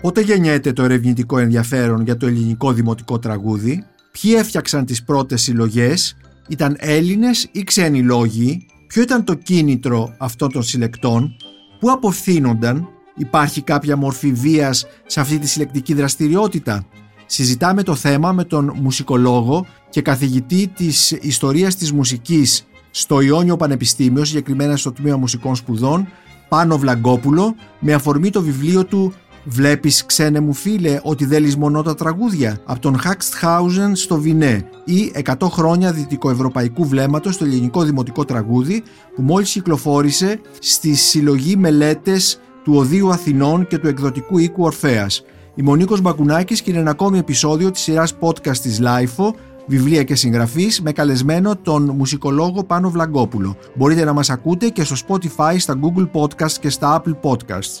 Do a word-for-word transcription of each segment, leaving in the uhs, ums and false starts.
Πότε γεννιέται το ερευνητικό ενδιαφέρον για το ελληνικό δημοτικό τραγούδι? Ποιοι έφτιαξαν τις πρώτες συλλογές? Ήταν Έλληνες ή ξένοι λόγοι? Ποιο ήταν το κίνητρο αυτών των συλλεκτών? Πού αποφθήνονταν? Υπάρχει κάποια μορφή βίας σε αυτή τη συλλεκτική δραστηριότητα? Συζητάμε το θέμα με τον μουσικολόγο και καθηγητή της Ιστορίας της Μουσικής στο Ιόνιο Πανεπιστήμιο, συγκεκριμένα στο Τμήμα Μουσικών Σπουδών, Πάνο Βλαγκόπουλο, με αφορμή το βιβλίο του «Βλέπεις, ξένε μου φίλε, ότι δεν λησμονώ τα τραγούδια» από τον Χαξτχάουζεν στο Βινέ, ή εκατό χρόνια δυτικοευρωπαϊκού βλέμματος στο ελληνικό δημοτικό τραγούδι, που μόλις κυκλοφόρησε στη συλλογή μελέτες του Οδείου Αθηνών και του εκδοτικού οίκου Ορφέας. Είμαι ο Νίκος Μπακουνάκης και είναι ένα ακόμη επεισόδιο της σειράς podcast της Λάιφο, βιβλία και συγγραφής, με καλεσμένο τον μουσικολόγο Πάνο Βλαγκόπουλο. Μπορείτε να μας ακούτε και στο Spotify, στα Google Podcasts και στα Apple Podcasts.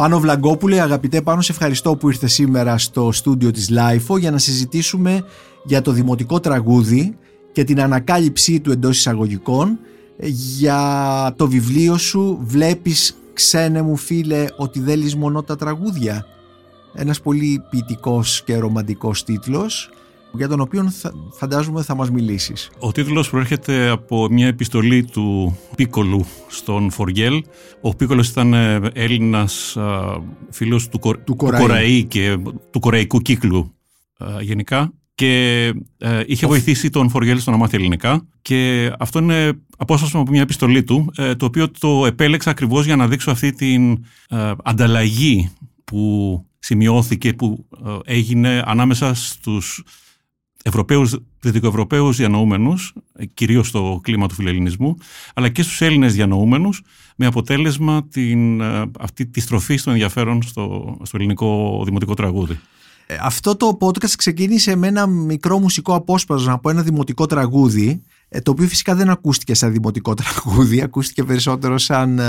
Πάνο Βλαγκόπουλε, αγαπητέ Πάνο, σε ευχαριστώ που ήρθε σήμερα στο στούντιο της Λάιφο για να συζητήσουμε για το δημοτικό τραγούδι και την ανακάλυψή του εντός εισαγωγικών, για το βιβλίο σου «Βλέπεις, ξένε μου φίλε, ότι δεν λησμονώ τα τραγούδια». Ένας πολύ ποιητικός και ρομαντικός τίτλος, για τον οποίο θα, φαντάζομαι θα μας μιλήσεις. Ο τίτλος προέρχεται από μια επιστολή του Πίκολου στον Φοριέλ. Ο Πίκολος ήταν Έλληνας φίλος του, του, του Κοραή και του κοραϊκού κύκλου α, γενικά και α, είχε Οφ. βοηθήσει τον Φοριέλ στο να μάθει ελληνικά, και αυτό είναι απόσπασμα από μια επιστολή του, α, το οποίο το επέλεξα ακριβώς για να δείξω αυτή την α, ανταλλαγή που σημειώθηκε, που α, έγινε ανάμεσα στους Ευρωπαίους, δυτικοευρωπαίους διανοούμενους, κυρίως στο κλίμα του φιλελληνισμού, αλλά και στους Έλληνες διανοούμενους, με αποτέλεσμα την, αυτή τη στροφή στο ενδιαφέρον στο, στο ελληνικό δημοτικό τραγούδι. Αυτό το podcast ξεκίνησε με ένα μικρό μουσικό απόσπασμα από ένα δημοτικό τραγούδι, το οποίο φυσικά δεν ακούστηκε σαν δημοτικό τραγούδι, ακούστηκε περισσότερο σαν ε,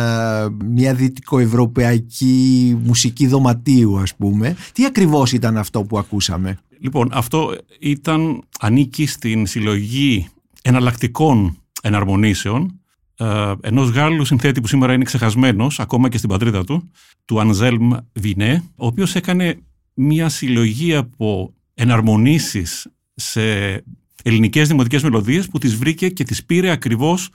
μια δυτικοευρωπαϊκή μουσική δωματίου, ας πούμε. Τι ακριβώς ήταν αυτό που ακούσαμε? Λοιπόν, αυτό ήταν, ανήκει στην συλλογή εναλλακτικών εναρμονίσεων ε, ενός Γάλλου συνθέτη που σήμερα είναι ξεχασμένος, ακόμα και στην πατρίδα του, του Ανζέλμ Βινέ, ο οποίος έκανε μια συλλογή από εναρμονίσεις σε ελληνικές δημοτικές μελωδίες που τις βρήκε και τις πήρε ακριβώς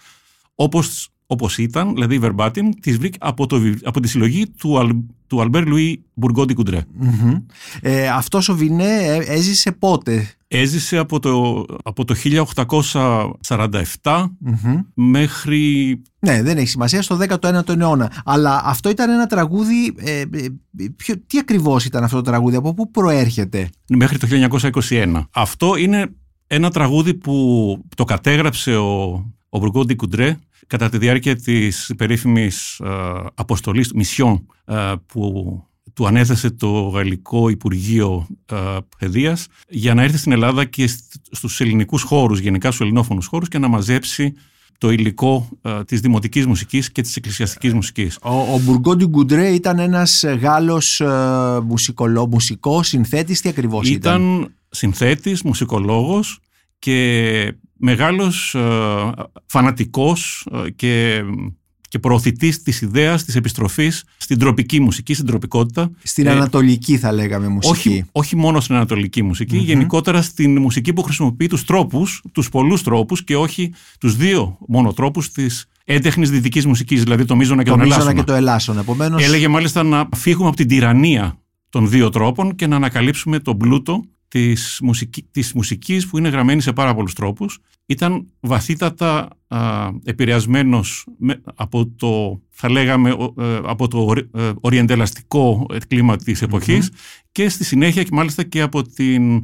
όπως, όπως ήταν, δηλαδή verbatim, τις βρήκε από, το, από τη συλλογή του, Αλ, του Αλμπέρ Λουί Μπουργκόντι Κουντρέ. Mm-hmm. Ε, αυτός ο Βινέ έζησε πότε? Έζησε από το, από το χίλια οκτακόσια σαράντα επτά mm-hmm. μέχρι... Ναι, δεν έχει σημασία, στο δέκατο ένατο αιώνα. Αλλά αυτό ήταν ένα τραγούδι... Ε, ποιο, τι ακριβώς ήταν αυτό το τραγούδι, από πού προέρχεται? Μέχρι το χίλια εννιακόσια είκοσι ένα. Αυτό είναι... Ένα τραγούδι που το κατέγραψε ο, ο Μπουργκόντι Κουντρέ κατά τη διάρκεια της περίφημης ε, αποστολής Μισιόν ε, που του ανέθεσε το Γαλλικό Υπουργείο ε, Παιδείας για να έρθει στην Ελλάδα και στους ελληνικούς χώρους, γενικά στους ελληνόφωνους χώρους, και να μαζέψει το υλικό ε, της δημοτικής μουσικής και της εκκλησιαστικής μουσικής. Ο, ο Μπουργκόντι Κουντρέ ήταν ένας Γάλλος ε, μουσικολό, μουσικός, συνθέτης, τι ακριβώς ήταν? Ήταν συνθέτης, μουσικολόγος και μεγάλος ε, φανατικός ε, και, και προωθητής της ιδέας της επιστροφής στην τροπική μουσική, στην τροπικότητα. Στην ε, ανατολική θα λέγαμε μουσική. Όχι, όχι μόνο στην ανατολική μουσική, mm-hmm. γενικότερα στην μουσική που χρησιμοποιεί τους τρόπους, τους πολλούς τρόπους και όχι τους δύο μόνο τρόπους της έντεχνης δυτικής μουσικής, δηλαδή το μείζωνα και το τον Ελάσσονα. Και το Ελάσσονα. Επομένως... Έλεγε μάλιστα να φύγουμε από την τυραννία των δύο τρόπων και να ανακαλύψουμε τον πλούτο της, μουσική, της μουσικής που είναι γραμμένη σε πάρα πολλούς τρόπους. Ήταν βαθύτατα α, επηρεασμένος με, από το, θα λέγαμε, ο, ε, από το ορι, ε, οριεντελαστικό κλίμα της εποχής mm-hmm. και στη συνέχεια και μάλιστα και από, την,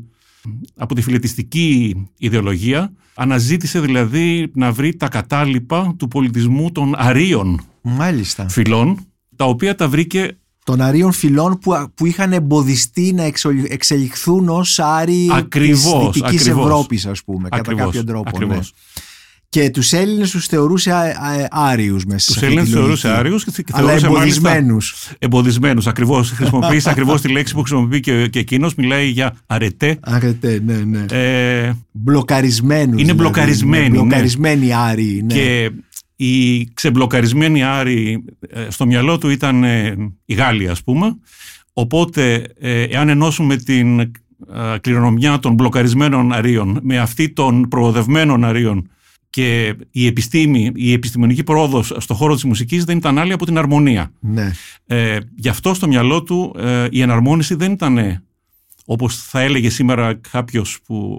από τη φιλετιστική ιδεολογία. Αναζήτησε δηλαδή να βρει τα κατάλοιπα του πολιτισμού των αρίων μάλιστα. φυλών, τα οποία τα βρήκε... Των αρίων φυλών που, που είχαν εμποδιστεί να εξελιχθούν ως άροι ακριβώς, της Δυτικής Ευρώπης, ας πούμε, ακριβώς, κατά κάποιον τρόπο. Ναι. Και τους Έλληνες τους θεωρούσε άριους μέσα. Τους Έλληνες τους θεωρούσε άριους και θεωρούσε εμποδισμένους. Μάλιστα, εμποδισμένους, ακριβώς. Χρησιμοποιείς ακριβώς τη λέξη που χρησιμοποιεί και, και εκείνος. Μιλάει για αρετέ. Αρετέ, ναι, ναι. Ε, μπλοκαρισμένους. Είναι δηλαδή, μπλοκαρισμένοι. Είναι μπλοκαρισμένοι ναι. άριοι, ναι. Και, οι ξεμπλοκαρισμένοι άροι στο μυαλό του ήταν οι Γάλλοι, ας πούμε. Οπότε, εάν ενώσουμε την κληρονομιά των μπλοκαρισμένων αρίων με αυτή των προοδευμένων αρίων και η επιστήμη, η επιστημονική πρόοδος στον χώρο της μουσικής δεν ήταν άλλη από την αρμονία. Ναι. Ε, γι' αυτό στο μυαλό του ε, η εναρμόνιση δεν ήταν... όπως θα έλεγε σήμερα κάποιος που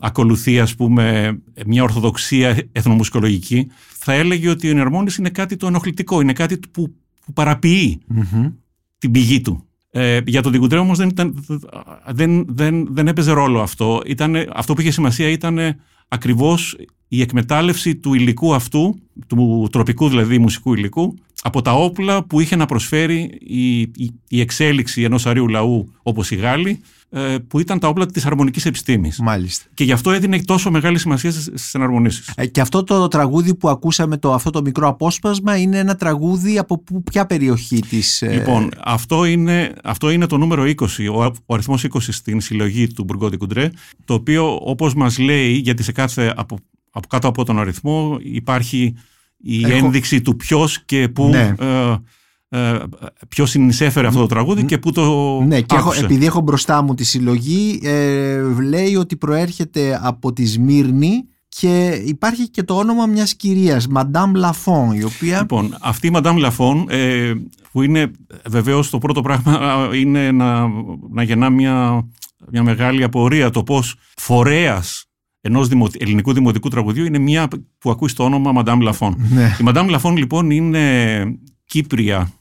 ακολουθεί, ας πούμε, μια ορθοδοξία εθνομουσικολογική, θα έλεγε ότι η εναρμόνιση είναι κάτι το ενοχλητικό, είναι κάτι που, που παραποιεί mm-hmm. την πηγή του. Ε, για τον Τιγκουντρέ όμως δεν, ήταν, δεν, δεν, δεν έπαιζε ρόλο αυτό. Ήτανε, αυτό που είχε σημασία ήταν ακριβώς η εκμετάλλευση του υλικού αυτού, του τροπικού δηλαδή μουσικού υλικού, από τα όπλα που είχε να προσφέρει η, η, η εξέλιξη ενός αρίου λαού όπως οι Γάλλοι, που ήταν τα όπλα της αρμονικής επιστήμης. Μάλιστα. Και γι' αυτό έδινε τόσο μεγάλη σημασία στις εναρμονίσεις. Ε, και αυτό το τραγούδι που ακούσαμε, το, αυτό το μικρό απόσπασμα, είναι ένα τραγούδι από που, ποια περιοχή της... Ε... Λοιπόν, αυτό είναι, αυτό είναι το νούμερο είκοσι, ο, ο αριθμός είκοσι στην συλλογή του Μπουργκό Τιγκουντρέ, το οποίο όπως μας λέει, γιατί σε κάθε, από, από κάτω από τον αριθμό υπάρχει η Έχω... ένδειξη του ποιος και πού... Ναι. Ε, ποιος συνεισέφερε αυτό το τραγούδι και πού το ναι, και έχω, επειδή έχω μπροστά μου τη συλλογή ε, λέει ότι προέρχεται από τη Σμύρνη και υπάρχει και το όνομα μιας κυρίας Μαντάμ Λαφόν, η οποία... Λοιπόν, αυτή η Μαντάμ Λαφόν ε, που είναι βεβαίως το πρώτο πράγμα είναι να, να γεννά μια, μια μεγάλη απορία το πως φορέας ενός δημο, ελληνικού δημοτικού τραγουδιού είναι μια που ακούει το όνομα Μαντάμ Λαφόν. Ναι. Η Μαντάμ Λαφόν λοιπόν είναι Κύπρια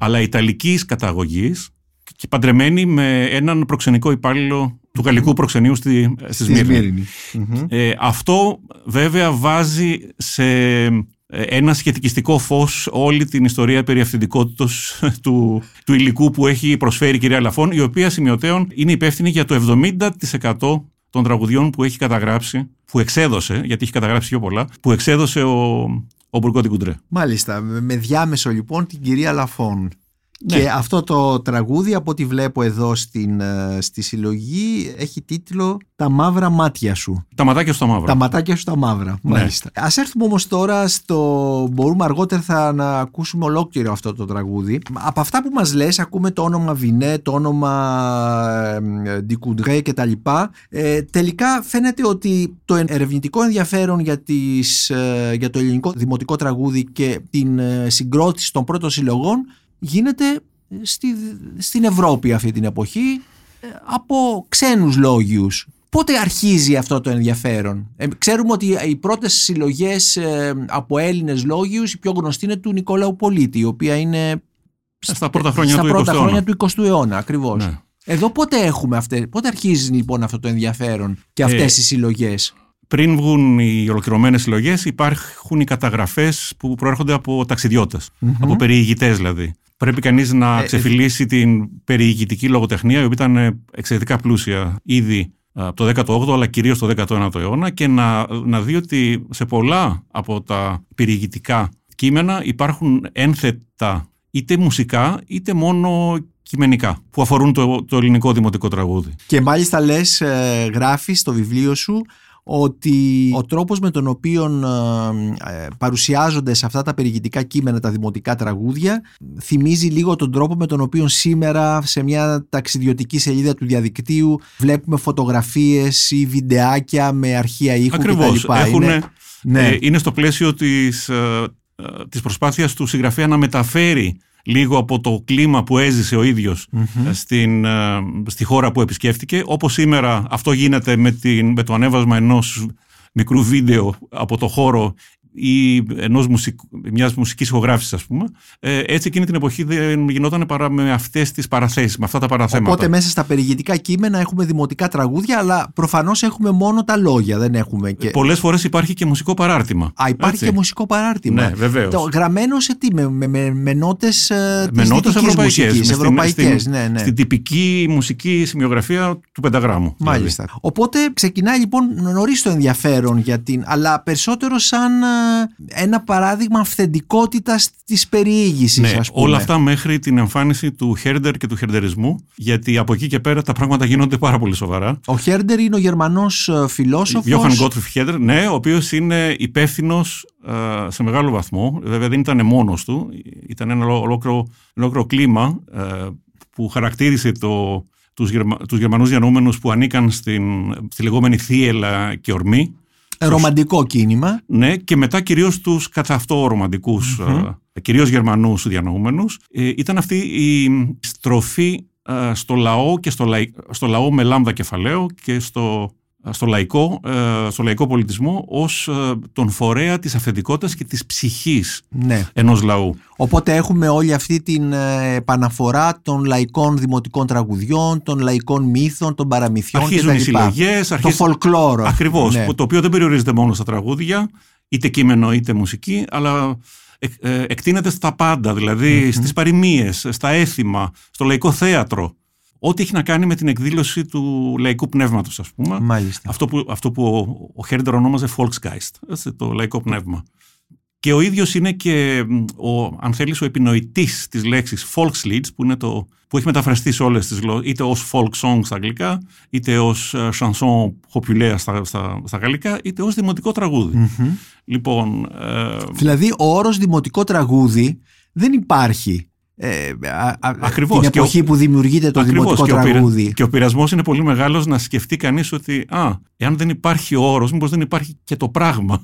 αλλά ιταλικής καταγωγής και παντρεμένη με έναν προξενικό υπάλληλο του γαλλικού προξενείου στη, στη Σμύρνη. Mm-hmm. Ε, αυτό βέβαια βάζει σε ένα σχετικιστικό φως όλη την ιστορία περί αυθεντικότητος του, του υλικού που έχει προσφέρει η κυρία Λαφών, η οποία σημειωτέων είναι υπεύθυνη για το εβδομήντα τοις εκατό των τραγουδιών που έχει καταγράψει, που εξέδωσε, γιατί έχει καταγράψει πιο πολλά, που εξέδωσε ο... ο Μπουργκό Τιγκουντρέ. Μάλιστα, με διάμεσο λοιπόν την κυρία Λαφών. Ναι. Και αυτό το τραγούδι, από ό,τι βλέπω εδώ στην, στη συλλογή, έχει τίτλο «Τα μαύρα μάτια σου». Τα ματάκια σου τα μαύρα. Τα ματάκια σου τα μαύρα, μάλιστα. Ναι. Ας έρθουμε όμως τώρα στο... Μπορούμε αργότερα θα να ακούσουμε ολόκληρο αυτό το τραγούδι. Από αυτά που μας λες, ακούμε το όνομα Βινέ, το όνομα Ντικουντρέ και τα λοιπά. Ε, τελικά φαίνεται ότι το ερευνητικό ενδιαφέρον για, τις, για το ελληνικό δημοτικό τραγούδι και την συγκρότηση των πρώτων συλλογών γίνεται στη, στην Ευρώπη αυτή την εποχή από ξένους λόγιους. Πότε αρχίζει αυτό το ενδιαφέρον? Ε, ξέρουμε ότι οι πρώτες συλλογές ε, από Έλληνες λόγιους, η πιο γνωστή είναι του Νικόλαου Πολίτη, η οποία είναι στα πρώτα χρόνια, στα του, πρώτα εικοστού χρόνια του εικοστού αιώνα ακριβώς. Ναι. Εδώ πότε έχουμε αυτές, πότε αρχίζει λοιπόν αυτό το ενδιαφέρον και αυτές ε, οι συλλογές? Πριν βγουν οι ολοκληρωμένες συλλογές υπάρχουν οι καταγραφές που προέρχονται από ταξιδιώτες, mm-hmm. από περιηγητές δηλαδή. Πρέπει κανείς να ξεφυλίσει την περιηγητική λογοτεχνία, η οποία ήταν εξαιρετικά πλούσια ήδη από το δέκατο όγδοο αλλά κυρίως το δέκατο ένατο αιώνα, και να, να δει ότι σε πολλά από τα περιηγητικά κείμενα υπάρχουν ένθετα είτε μουσικά είτε μόνο κειμενικά που αφορούν το, το ελληνικό δημοτικό τραγούδι. Και μάλιστα λες, γράφεις στο βιβλίο σου, ότι ο τρόπος με τον οποίο ε, παρουσιάζονται σε αυτά τα περιηγητικά κείμενα τα δημοτικά τραγούδια θυμίζει λίγο τον τρόπο με τον οποίο σήμερα σε μια ταξιδιωτική σελίδα του διαδικτύου βλέπουμε φωτογραφίες ή βιντεάκια με αρχεία ήχου κτλ. Ακριβώς. Έχουν, είναι, ναι. ε, είναι στο πλαίσιο της, ε, της προσπάθειας του συγγραφέα να μεταφέρει λίγο από το κλίμα που έζησε ο ίδιος mm-hmm. στην, ε, στη χώρα που επισκέφτηκε. Όπως σήμερα αυτό γίνεται με, την, με το ανέβασμα ενός μικρού βίντεο από το χώρο ή ενός μουσικ, μιας μουσικής ηχογράφησης, ας πούμε. Ε, έτσι εκείνη την εποχή δεν γινόταν παρά με αυτές τις παραθέσεις, με αυτά τα παραθέματα. Οπότε μέσα στα περιηγητικά κείμενα έχουμε δημοτικά τραγούδια, αλλά προφανώς έχουμε μόνο τα λόγια, δεν έχουμε και... Πολλές φορές υπάρχει και μουσικό παράρτημα. Α, υπάρχει έτσι. Και μουσικό παράρτημα. Ναι, βεβαίως. Το, γραμμένο σε τι, με, με, με, με νότες ε, της δυτικής ευρωπαϊκές, μουσικής, ευρωπαϊκές, στην, ναι, ναι. Στην τυπική μουσική σημειογραφία του πενταγράμμου. Μάλιστα. Δηλαδή. Οπότε ξεκινάει λοιπόν νωρίς το ενδιαφέρον για την, αλλά περισσότερο σαν ένα παράδειγμα αυθεντικότητας της περιήγησης, ναι, ας πούμε. Όλα αυτά μέχρι την εμφάνιση του Χέρντερ και του χερντερισμού, γιατί από εκεί και πέρα τα πράγματα γίνονται πάρα πολύ σοβαρά. Ο Χέρντερ είναι ο Γερμανός φιλόσοφος Johann Gottfried Herder, ναι, ο οποίος είναι υπεύθυνος σε μεγάλο βαθμό, βέβαια δεν ήταν μόνος του, ήταν ένα ολόκληρο, ολόκληρο κλίμα που χαρακτήρισε το, τους, Γερμα, τους Γερμανούς διανοούμενους που ανήκαν στην, στη λεγόμενη θύελλα και ορμή. Ρομαντικό κίνημα. Ναι, και μετά κυρίως τους κατά αυτό ρομαντικούς, mm-hmm. κυρίως Γερμανούς διανοούμενους. Ε, ήταν αυτή η στροφή ε, στο λαό και στο, λαϊ, στο λαό με λάμδα κεφαλαίο και στο, στο, λαϊκό, ε, στο λαϊκό πολιτισμό ως ε, τον φορέα της αυθεντικότητας και της ψυχής ναι. ενός λαού. Οπότε έχουμε όλη αυτή την επαναφορά των λαϊκών δημοτικών τραγουδιών, των λαϊκών μύθων, των παραμυθιών κτλ. Αρχίζουν οι συλλογές, το φολκλόρο. Ακριβώς, ναι. Το οποίο δεν περιορίζεται μόνο στα τραγούδια, είτε κείμενο είτε μουσική, αλλά εκ, ε, εκτείνεται στα πάντα, δηλαδή mm-hmm. στις παροιμίες, στα έθιμα, στο λαϊκό θέατρο. Ό,τι έχει να κάνει με την εκδήλωση του λαϊκού πνεύματος, ας πούμε. Μάλιστα. Αυτό που, αυτό που ο, ο Χέρντερ ονόμαζε Volksgeist, το λαϊκό πνεύμα. Και ο ίδιος είναι και, ο, αν θέλεις, ο επινοητής της λέξης Volkslieds, που, είναι το, που έχει μεταφραστεί σε όλες τις γλώσσες, είτε ως folk song στα αγγλικά, είτε ως chanson populaire στα, στα, στα γαλλικά, είτε ως δημοτικό τραγούδι. Mm-hmm. Λοιπόν, ε... δηλαδή, ο όρος δημοτικό τραγούδι δεν υπάρχει. Ε, α, ακριβώς. Την εποχή ο, που δημιουργείται το ακριβώς, δημοτικό και τραγούδι. Ο, και ο πειρασμός είναι πολύ μεγάλος να σκεφτεί κανείς ότι α, εάν δεν υπάρχει ο όρος, μήπως δεν υπάρχει και το πράγμα.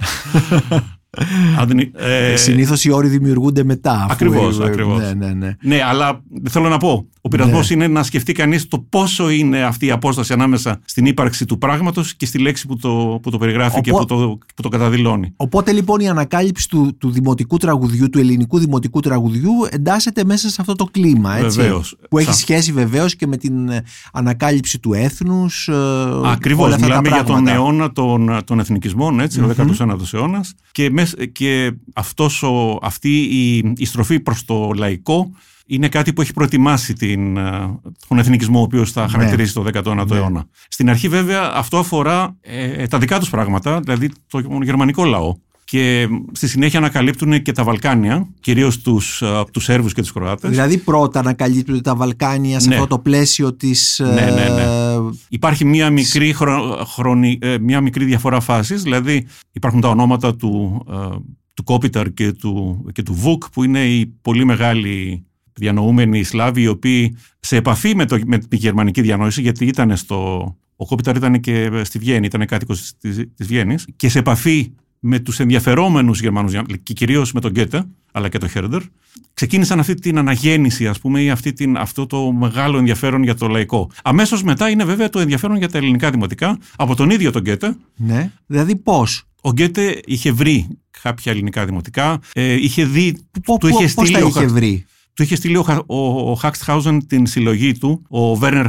ε, Συνήθως οι όροι δημιουργούνται μετά. Ακριβώς, ε, ακριβώς. Ναι, ναι, ναι. ναι, αλλά θέλω να πω, ο πειρασμός ναι. είναι να σκεφτεί κανείς το πόσο είναι αυτή η απόσταση ανάμεσα στην ύπαρξη του πράγματος και στη λέξη που το, που το περιγράφει Οπό... και που το, που το καταδηλώνει. Οπότε λοιπόν η ανακάλυψη του, του δημοτικού τραγουδιού, του ελληνικού δημοτικού τραγουδιού, εντάσσεται μέσα σε αυτό το κλίμα. Έτσι, βεβαίως. Που έχει Σα... σχέση βεβαίως και με την ανακάλυψη του έθνους. Ακριβώς. Μιλάμε για τον αιώνα των, των εθνικισμών, έτσι, mm-hmm. ο δέκατος ένατος αιώνας. Και και αυτός ο, αυτή η, η στροφή προς το λαϊκό είναι κάτι που έχει προετοιμάσει την, τον εθνικισμό ο οποίος θα χαρακτηρίσει ναι. το δέκατο ένατο ναι. αιώνα. Στην αρχή βέβαια αυτό αφορά ε, τα δικά τους πράγματα, δηλαδή τον γερμανικό λαό, και στη συνέχεια ανακαλύπτουν και τα Βαλκάνια, κυρίως τους, τους Σέρβους και τους Κροάτες. Δηλαδή πρώτα ανακαλύπτουν τα Βαλκάνια σε ναι. αυτό το πλαίσιο της... Ναι, ναι, ναι. Υπάρχει μία μικρή, χρο, χρονι, μία μικρή διαφορά φάσης, δηλαδή υπάρχουν τα ονόματα του, του Κόπιταρ και του, και του Βουκ, που είναι οι πολύ μεγάλοι διανοούμενοι Σλάβοι, οι οποίοι σε επαφή με, το, με τη γερμανική διανόηση, γιατί ήταν στο... Ο Κόπιταρ ήταν και στη Βιέννη, ήταν κάτοικος της, της Βιέννης, και σε επαφή με τους ενδιαφερόμενους Γερμανούς, και κυρίως με τον Γκέτε, αλλά και τον Χέρντερ, ξεκίνησαν αυτή την αναγέννηση, ας πούμε, ή αυτή την, αυτό το μεγάλο ενδιαφέρον για το λαϊκό. Αμέσως μετά είναι βέβαια το ενδιαφέρον για τα ελληνικά δημοτικά, από τον ίδιο τον Γκέτε. Ναι, δηλαδή πώς. Ο Γκέτε είχε βρει κάποια ελληνικά δημοτικά, ε, είχε δει... Πο, του είχε πώς τα είχε βρει. Του είχε στείλει ο, ο, ο Χάξτχάουζεν την συλλογή του, ο Βέρνερ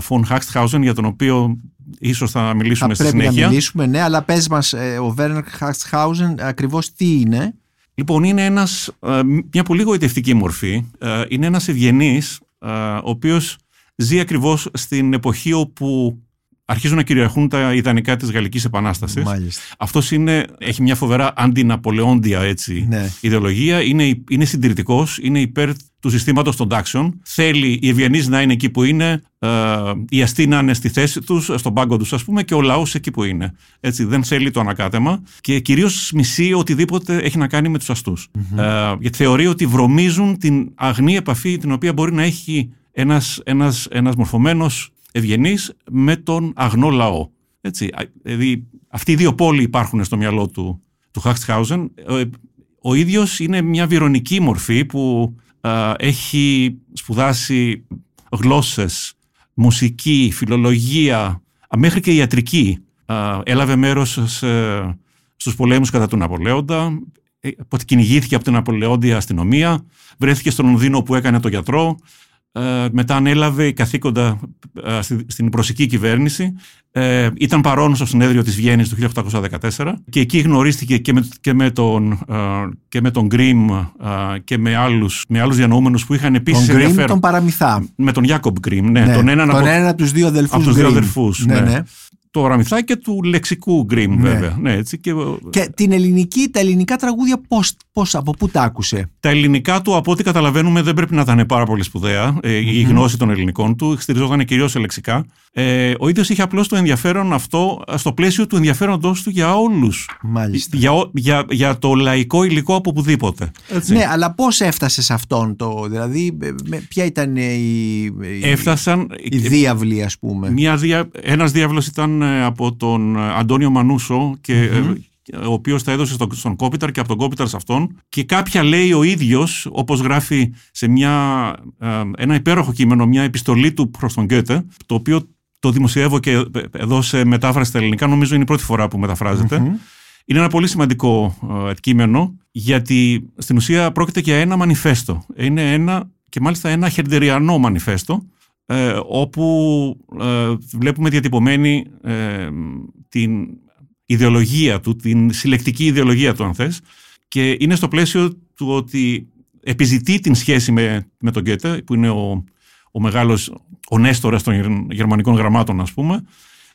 φον Χάξτχάουζεν, για τον οποίο ίσως θα μιλήσουμε θα στη συνέχεια. Πρέπει να μιλήσουμε, ναι, αλλά πες μας, ε, ο Βέρνερ Χάξτχάουζεν ακριβώς τι είναι. Λοιπόν, είναι ένας, ε, μια πολύ γοητευτική μορφή. Ε, είναι ένας ευγενής, ε, ο οποίος ζει ακριβώς στην εποχή όπου αρχίζουν να κυριαρχούν τα ιδανικά της Γαλλικής Επανάστασης. Μάλιστα. Αυτός είναι, έχει μια φοβερά αντιναπολεόντια έτσι, ναι. ιδεολογία, είναι, είναι συντηρητικός, είναι υπέρ του συστήματος των τάξεων. Θέλει οι ευγενείς να είναι εκεί που είναι, ε, οι αστεί να είναι στη θέση τους, στον πάγκο τους, ας πούμε, και ο λαός εκεί που είναι. Έτσι, δεν θέλει το ανακάτεμα και κυρίως μισεί οτιδήποτε έχει να κάνει με τους αστούς. Mm-hmm. Ε, γιατί θεωρεί ότι βρωμίζουν την αγνή επαφή την οποία μπορεί να έχει ένας, ένας, ένας μορφωμένος ευγενής με τον αγνό λαό. Έτσι, δηλαδή, αυτοί οι δύο πόλοι υπάρχουν στο μυαλό του, του Χάξτχάουζεν. Ο ίδιος είναι μια βιρωνική μορφή που έχει σπουδάσει γλώσσες, μουσική, φιλολογία, μέχρι και ιατρική. Έλαβε μέρος σε, στους πολέμους κατά του Ναπολέοντα, κυνηγήθηκε από την Ναπολεόντια αστυνομία, βρέθηκε στο Λονδίνο που έκανε το γιατρό, μετά ανέλαβε καθήκοντα στην προσική κυβέρνηση, ήταν παρόν στο συνέδριο της Βιέννης του χίλια οκτακόσια δεκατέσσερα και εκεί γνωρίστηκε και με, και με, τον, και με τον Γκριμ και με άλλους, με άλλους διανοούμενους που είχαν επίσης ενδιαφέρον. Τον Γκριμ τον παραμυθά. Με τον Γιάκομπ Γκριμ, ναι, ναι, τον έναν τον από, ένα από τους δύο αδελφούς, από τους δύο αδελφούς ναι, ναι. Ναι. Το παραμυθά και του λεξικού Γκριμ, ναι. Βέβαια. Ναι, έτσι, και... και την ελληνική, τα ελληνικά τραγούδια πώς, πώς, από πού τα άκουσε? Τα ελληνικά του, από ό,τι καταλαβαίνουμε, δεν πρέπει να ήταν πάρα πολύ σπουδαία. Ε, mm-hmm. Η γνώση των ελληνικών του στηριζόταν κυρίως σε λεξικά. Ε, ο ίδιος είχε απλώς το ενδιαφέρον αυτό στο πλαίσιο του ενδιαφέροντός του για όλους. Μάλιστα. Για, για, για το λαϊκό υλικό από πουδήποτε. Έτσι. Ναι, αλλά πώς έφτασε σε αυτόν το. Δηλαδή, ποια ήταν η, Έφτασαν, η διάβλη, ας πούμε. Δια, ένας διάβλος ήταν από τον Αντώνιο Μανούσο και, mm-hmm. ο οποίος τα έδωσε στο, στον Κόπιταρ και από τον Κόπιταρ σε αυτόν, και κάποια λέει ο ίδιος, όπως γράφει σε μια, ένα υπέροχο κείμενο, μια επιστολή του προς τον Γκέτε, το οποίο το δημοσιεύω και εδώ σε μετάφραση στα ελληνικά, νομίζω είναι η πρώτη φορά που μεταφράζεται. Mm-hmm. Είναι ένα πολύ σημαντικό κείμενο, γιατί στην ουσία πρόκειται για ένα μανιφέστο, είναι ένα, και μάλιστα ένα χερντεριανό μανιφέστο, Ε, όπου ε, βλέπουμε διατυπωμένη ε, την ιδεολογία του, την συλλεκτική ιδεολογία του, αν θες, και είναι στο πλαίσιο του ότι επιζητεί την σχέση με, με τον Γκέτε, που είναι ο, ο μεγάλος, ο Νέστορας των γερμανικών γραμμάτων, ας πούμε,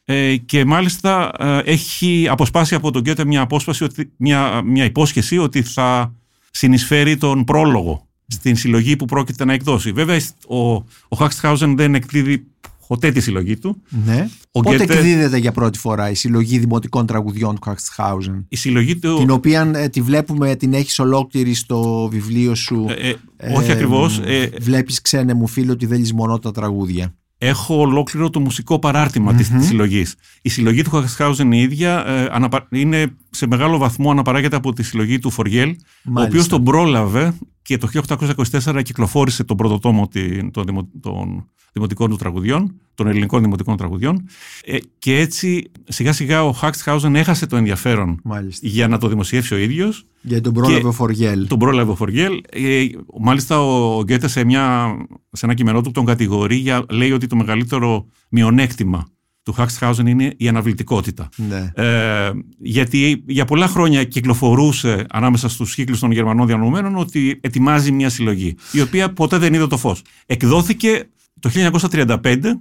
ε, και μάλιστα ε, έχει αποσπάσει από τον Γκέτε μια, απόσπαση, ότι, μια, μια υπόσχεση ότι θα συνεισφέρει τον πρόλογο στην συλλογή που πρόκειται να εκδώσει. Βέβαια, ο, ο Χαξτχάουζεν δεν εκδίδει ποτέ τη συλλογή του. Ναι. Πότε Γκέτε... εκδίδεται για πρώτη φορά η συλλογή δημοτικών τραγουδιών του Χαξτχάουζεν? Η συλλογή του... Την οποία ε, τη βλέπουμε, την έχεις ολόκληρη στο βιβλίο σου. Ε, ε, ε, όχι ε, ακριβώς. Ε, βλέπεις, ξένε μου φίλε, ότι δεν λησμονώ τα τραγούδια. Έχω ολόκληρο το μουσικό παράρτημα, mm-hmm. της, της συλλογής. Η συλλογή του Χαξτχάουζεν η ίδια ε, αναπα... είναι σε μεγάλο βαθμό, αναπαράγεται από τη συλλογή του Φοριέλ, ο οποίος τον πρόλαβε και το χίλια οκτακόσια είκοσι τέσσερα κυκλοφόρησε τον πρωτοτόμο των δημοτικών του τραγουδιών, των ελληνικών δημοτικών τραγουδιών, ε, και έτσι σιγά σιγά ο Χαξτχάουζεν έχασε το ενδιαφέρον, μάλιστα. για να το δημοσιεύσει ο ίδιος. Για τον πρόλαβε ο Φοριέλ. Τον πρόλαβε ο Φοριέλ. Ε, μάλιστα ο Γκέτε σε, μια, σε ένα κειμενό του τον κατηγορεί, για, λέει ότι το μεγαλύτερο μειονέκτημα του Χαξτχάουζεν είναι η αναβλητικότητα. Ναι. Ε, γιατί για πολλά χρόνια κυκλοφορούσε ανάμεσα στους κύκλους των Γερμανών διανοούμενων ότι ετοιμάζει μια συλλογή, η οποία ποτέ δεν είδε το φως. Εκδόθηκε το χίλια εννιακόσια τριάντα πέντε,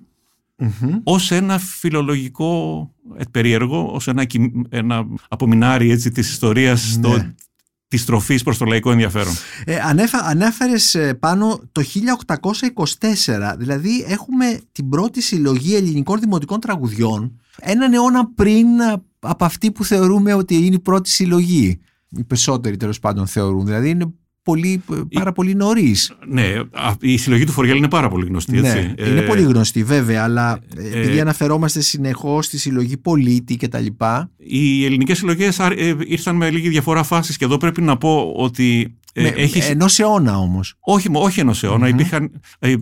mm-hmm. ως ένα φιλολογικό περίεργο, ως ένα, ένα απομεινάρι, έτσι, της ιστορίας, ναι. το, της τροφής προς το λαϊκό ενδιαφέρον. Ε, ανέφα, ανέφερες πάνω το χίλια οκτακόσια είκοσι τέσσερα, δηλαδή έχουμε την πρώτη συλλογή ελληνικών δημοτικών τραγουδιών, έναν αιώνα πριν από αυτή που θεωρούμε ότι είναι η πρώτη συλλογή. Οι περισσότεροι τέλος πάντων θεωρούν, δηλαδή είναι... Πολύ, πάρα πολύ νωρίς. Ναι, η συλλογή του Φοριέλ είναι πάρα πολύ γνωστή. Έτσι. Ναι, είναι ε, πολύ γνωστή βέβαια, αλλά ε, επειδή αναφερόμαστε συνεχώς στη συλλογή Πολίτη και τα λοιπά. Οι ελληνικές συλλογές ήρθαν με λίγη διαφορά φάσης, και εδώ πρέπει να πω ότι... Ε, με, έχεις... Ενός αιώνα όμως. Όχι, όχι ενός αιώνα. Mm-hmm. Υπήρχαν,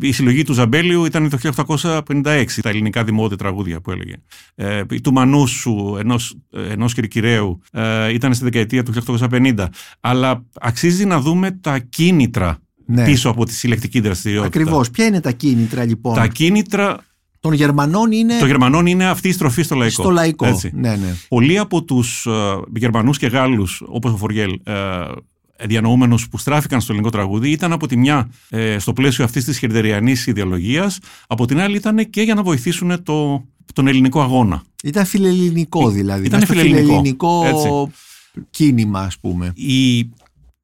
η συλλογή του Ζαμπέλιου ήταν το χίλια οκτακόσια πενήντα έξι, τα ελληνικά δημότια τραγούδια που έλεγε. Ε, του Μανούσου, ενός, ενός Κυρκυρέου, ε, ήταν στη δεκαετία του χίλια οκτακόσια πενήντα. Αλλά αξίζει να δούμε τα κίνητρα, ναι. πίσω από τη συλλεκτική δραστηριότητα. Ακριβώς. Ποια είναι τα κίνητρα λοιπόν? Τα κίνητρα... Των Γερμανών είναι... Των Γερμανών είναι αυτή η στροφή στο λαϊκό. Στο λαϊκό. Έτσι. Ναι, ναι. Πολλοί από τους ε, Γερμανούς και Γάλλους, όπως ο Φοριέλ, ε, διανοούμενους που στράφηκαν στο ελληνικό τραγούδι, ήταν από τη μια ε, στο πλαίσιο αυτής της χερντεριανής ιδεολογίας, από την άλλη ήταν και για να βοηθήσουν το, τον ελληνικό αγώνα. Ήταν φιλελληνικό δηλαδή. Ήταν φιλελληνικό κίνημα, ας πούμε. Οι,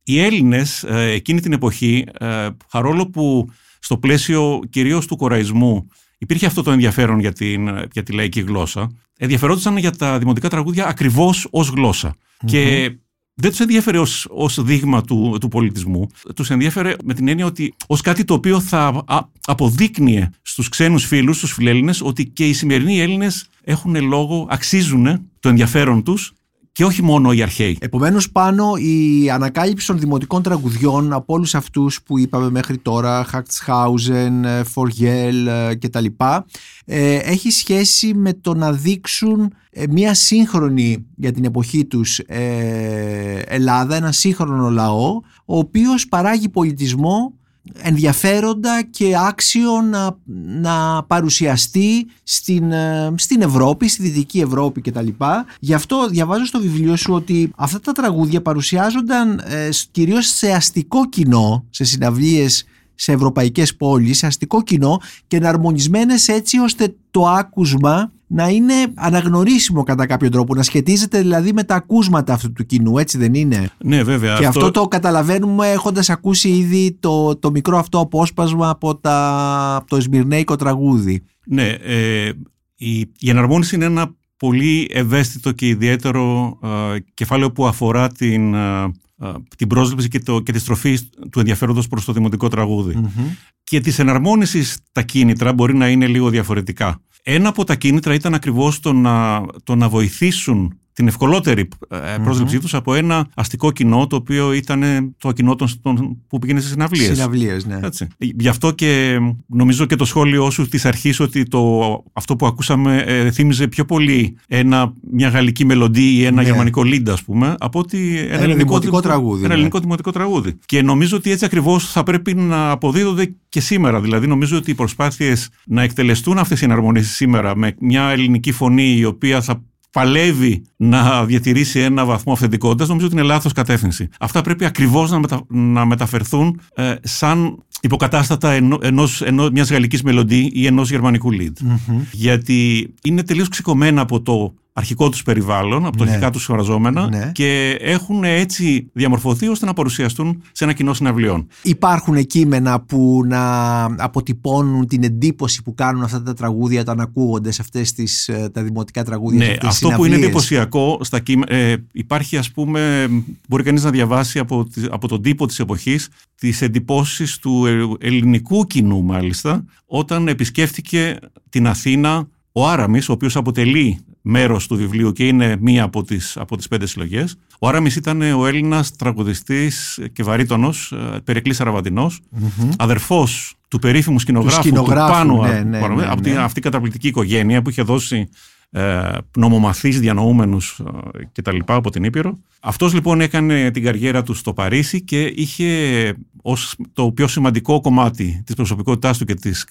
οι Έλληνες ε, εκείνη την εποχή, ε, παρόλο που στο πλαίσιο κυρίως του κοραϊσμού υπήρχε αυτό το ενδιαφέρον για, την, για τη λαϊκή γλώσσα, ενδιαφερόντουσαν για τα δημοτικά τραγούδια ακριβώς ως γλώσσα. Mm-hmm. Και δεν τους ενδιέφερε ως, ως δείγμα του, του πολιτισμού. Τους ενδιέφερε με την έννοια ότι ως κάτι το οποίο θα αποδείκνυε στους ξένους φίλους, στους φιλέλληνες, ότι και οι σημερινοί Έλληνες έχουν λόγο, αξίζουν το ενδιαφέρον τους Και όχι μόνο οι αρχαίοι. Επομένως, πάνω η ανακάλυψη των δημοτικών τραγουδιών από όλους αυτούς που είπαμε μέχρι τώρα, Χακτσχάουζεν, Φοργέλ κτλ., έχει σχέση με το να δείξουν μια σύγχρονη για την εποχή τους Ελλάδα, ένα σύγχρονο λαό, ο οποίος παράγει πολιτισμό ενδιαφέροντα και άξιο να, να παρουσιαστεί στην, στην Ευρώπη, στη Δυτική Ευρώπη κτλ. Γι' αυτό διαβάζω στο βιβλίο σου ότι αυτά τα τραγούδια παρουσιάζονταν ε, κυρίως σε αστικό κοινό, σε συναυλίες σε ευρωπαϊκές πόλεις, σε αστικό κοινό και εναρμονισμένες έτσι ώστε το άκουσμα να είναι αναγνωρίσιμο κατά κάποιο τρόπο, να σχετίζεται δηλαδή με τα ακούσματα αυτού του κοινού, έτσι δεν είναι? Ναι, βέβαια. Και αυτό, αυτό το καταλαβαίνουμε έχοντας ακούσει ήδη το, το μικρό αυτό απόσπασμα από, τα, από το Σμυρνέικο τραγούδι. Ναι, ε, η, η εναρμόνιση είναι ένα πολύ ευαίσθητο και ιδιαίτερο ε, κεφάλαιο που αφορά την, ε, την πρόσληψη και, το, και τη στροφή του ενδιαφέροντος προς το δημοτικό τραγούδι. Mm-hmm. Και της εναρμόνισης τα κίνητρα μπορεί να είναι λίγο διαφορετικά. Ένα από τα κίνητρα ήταν ακριβώς το να, το να βοηθήσουν την ευκολότερη πρόσληψή mm-hmm. τους από ένα αστικό κοινό, το οποίο ήταν το κοινό των, των, που πήγαινε στις συναυλίες. Συναυλίες, ναι. Έτσι. Γι' αυτό και νομίζω και το σχόλιο σου της αρχής ότι το, αυτό που ακούσαμε ε, θύμιζε πιο πολύ ένα, μια γαλλική μελωδία ή ένα ναι. γερμανικό λίντα, ας πούμε, από ότι ένα, ένα, ελληνικό, δημοτικό, τραγούδι, ένα ναι. ελληνικό δημοτικό τραγούδι. Και νομίζω ότι έτσι ακριβώς θα πρέπει να αποδίδονται και σήμερα. Δηλαδή, νομίζω ότι οι προσπάθειες να εκτελεστούν αυτές οι εναρμονίσεις σήμερα με μια ελληνική φωνή η οποία θα παλεύει να διατηρήσει ένα βαθμό αυθεντικότητας, νομίζω ότι είναι λάθος κατεύθυνση. Αυτά πρέπει ακριβώς να, μετα... να μεταφερθούν ε, σαν υποκατάστατα ενός, ενός, ενός, μιας γαλλικής μελωδί ή ενός γερμανικού lead. Mm-hmm. Γιατί είναι τελείως ξεκομμένα από το αρχικό τους περιβάλλον, από τα ναι. αρχικά τους χαραζόμενα ναι. και έχουν έτσι διαμορφωθεί ώστε να παρουσιαστούν σε ένα κοινό συναυλιών. Υπάρχουν κείμενα που να αποτυπώνουν την εντύπωση που κάνουν αυτά τα τραγούδια όταν ακούγονται σε αυτές τις, τα δημοτικά τραγούδια. Ναι, αυτές αυτό που είναι εντυπωσιακό στα κείμενα. Ε, υπάρχει, ας πούμε, μπορεί κανείς να διαβάσει από, από τον τύπο της εποχής τις εντυπώσεις του ελληνικού κοινού, μάλιστα, όταν επισκέφτηκε την Αθήνα ο Άραμις, ο οποίος αποτελεί μέρος του βιβλίου και είναι μία από τις, από τις πέντε συλλογές. Ο Άραμις ήταν ο Έλληνας τραγουδιστής και βαρύτονος Περικλής Αραβαντινός, mm-hmm. αδερφός του περίφημου σκηνογράφου του, σκηνογράφου, του Πάνου, ναι, ναι, ναι, ναι. από την, αυτή η καταπληκτική οικογένεια που είχε δώσει ε, νομομαθείς, διανοούμενους ε, κτλ. Από την Ήπειρο. Αυτός λοιπόν έκανε την καριέρα του στο Παρίσι και είχε ως το πιο σημαντικό κομμάτι της προσωπικότητάς του και της,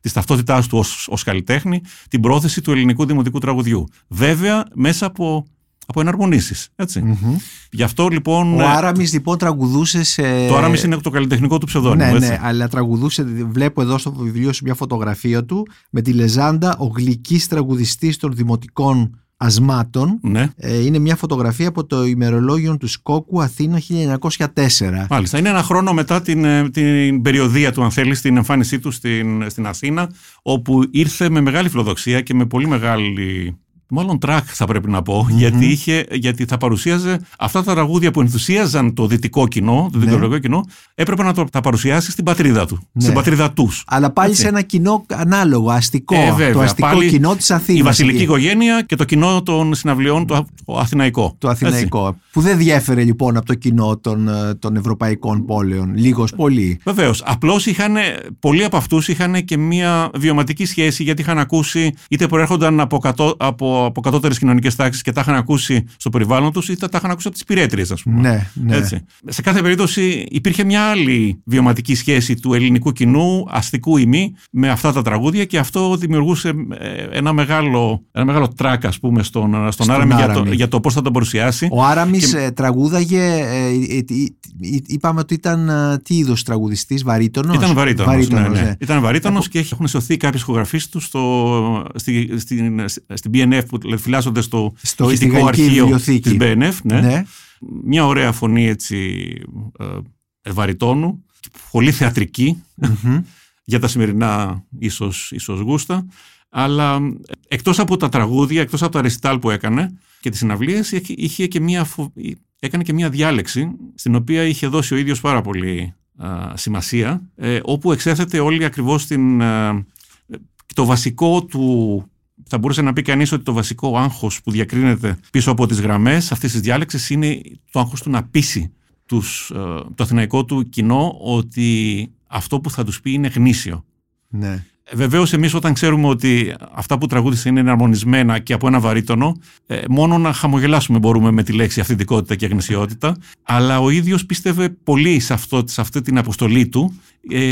της ταυτότητάς του ως, ως καλλιτέχνη την πρόθεση του ελληνικού δημοτικού τραγουδιού. Βέβαια μέσα από, από εναρμονίσεις. Έτσι. Mm-hmm. Γι' αυτό λοιπόν... Ο Άραμις λοιπόν τραγουδούσε σε... Το Άραμις είναι το καλλιτεχνικό του ψευδώνυμο. Ναι, ναι, αλλά τραγουδούσε, βλέπω εδώ στο βιβλίο σου μια φωτογραφία του με τη λεζάντα «Ο γλυκής τραγουδιστής των δημοτικών ασμάτων». Ναι. Ε, είναι μια φωτογραφία από το ημερολόγιο του Σκόκου, Αθήνα χίλια εννιακόσια τέσσερα. Μάλιστα. Είναι ένα χρόνο μετά την, την περιοδεία του, αν θέλει, την εμφάνισή του στην, στην Αθήνα, όπου ήρθε με μεγάλη φιλοδοξία και με πολύ μεγάλη... Μάλλον τρακ θα πρέπει να πω, mm-hmm. γιατί, είχε, γιατί θα παρουσίαζε αυτά τα τραγούδια που ενθουσίαζαν το δυτικό κοινό, το δυτικό ναι. κοινό, έπρεπε να το, τα παρουσιάσει στην πατρίδα του, ναι. στην πατρίδα τους. Αλλά πάλι έτσι. Σε ένα κοινό ανάλογο, αστικό, ε, βέβαια, το αστικό πάλι κοινό της Αθήνας. Η βασιλική οικογένεια και το κοινό των συναυλιών, το, το αθηναϊκό. Το αθηναϊκό, έτσι. Που δεν διέφερε λοιπόν από το κοινό των, των ευρωπαϊκών πόλεων, λίγος πολύ. Βεβαίως, απλώς πολλοί από αυτούς είχαν και μια βιωματική σχέση, γιατί είχαν ακούσει, είτε προέρχονταν από, κατώ, από από κατώτερες κοινωνικές τάξεις και τα είχαν ακούσει στο περιβάλλον τους ή τα, τα είχαν ακούσει από τις πυρέτριες, ας πούμε. Ναι, ναι. Έτσι. Σε κάθε περίπτωση υπήρχε μια άλλη βιωματική σχέση του ελληνικού κοινού, αστικού ημί, με αυτά τα τραγούδια και αυτό δημιουργούσε ένα μεγάλο, ένα μεγάλο τρακ, ας πούμε, στον, στον, στον Άραμι, Άραμι. Για το, για το πώς θα τον παρουσιάσει. Ο Άραμις και... τραγούδαγε, ε, ε, είπαμε ότι ήταν τι είδος τραγουδιστής, βαρύτονος. Ήταν βαρύτονος, βαρύτονος ναι, ναι. Ναι. Ήταν βαρύτονος Ακού... και έχουν σωθεί κάποιες ηχογραφίες του στο, στη, στην, στην μπι εν εφ που φυλάσσονται στο, στο ηχητικό αρχείο της μπι εν εφ. Ναι. Ναι. Μια ωραία φωνή έτσι ε, βαριτώνου, πολύ θεατρική mm-hmm. για τα σημερινά ίσως, ίσως γούστα, αλλά εκτός από τα τραγούδια, εκτός από τα ρεσιτάλ που έκανε και τις συναυλίες, είχε και μια φο... έκανε και μια διάλεξη στην οποία είχε δώσει ο ίδιος πάρα πολύ ε, σημασία, ε, όπου εξέθετε όλοι ακριβώς την, ε, το βασικό του Θα μπορούσε να πει κανείς ότι το βασικό άγχος που διακρίνεται πίσω από τις γραμμές αυτής της διάλεξης είναι το άγχος του να πείσει τους, το αθηναϊκό του κοινό ότι αυτό που θα τους πει είναι γνήσιο. Ναι. Βεβαίως εμείς όταν ξέρουμε ότι αυτά που τραγούδησαν είναι εναρμονισμένα και από ένα βαρύτονο, μόνο να χαμογελάσουμε μπορούμε με τη λέξη αυθεντικότητα και γνησιότητα, αλλά ο ίδιος πίστευε πολύ σε, αυτό, σε αυτή την αποστολή του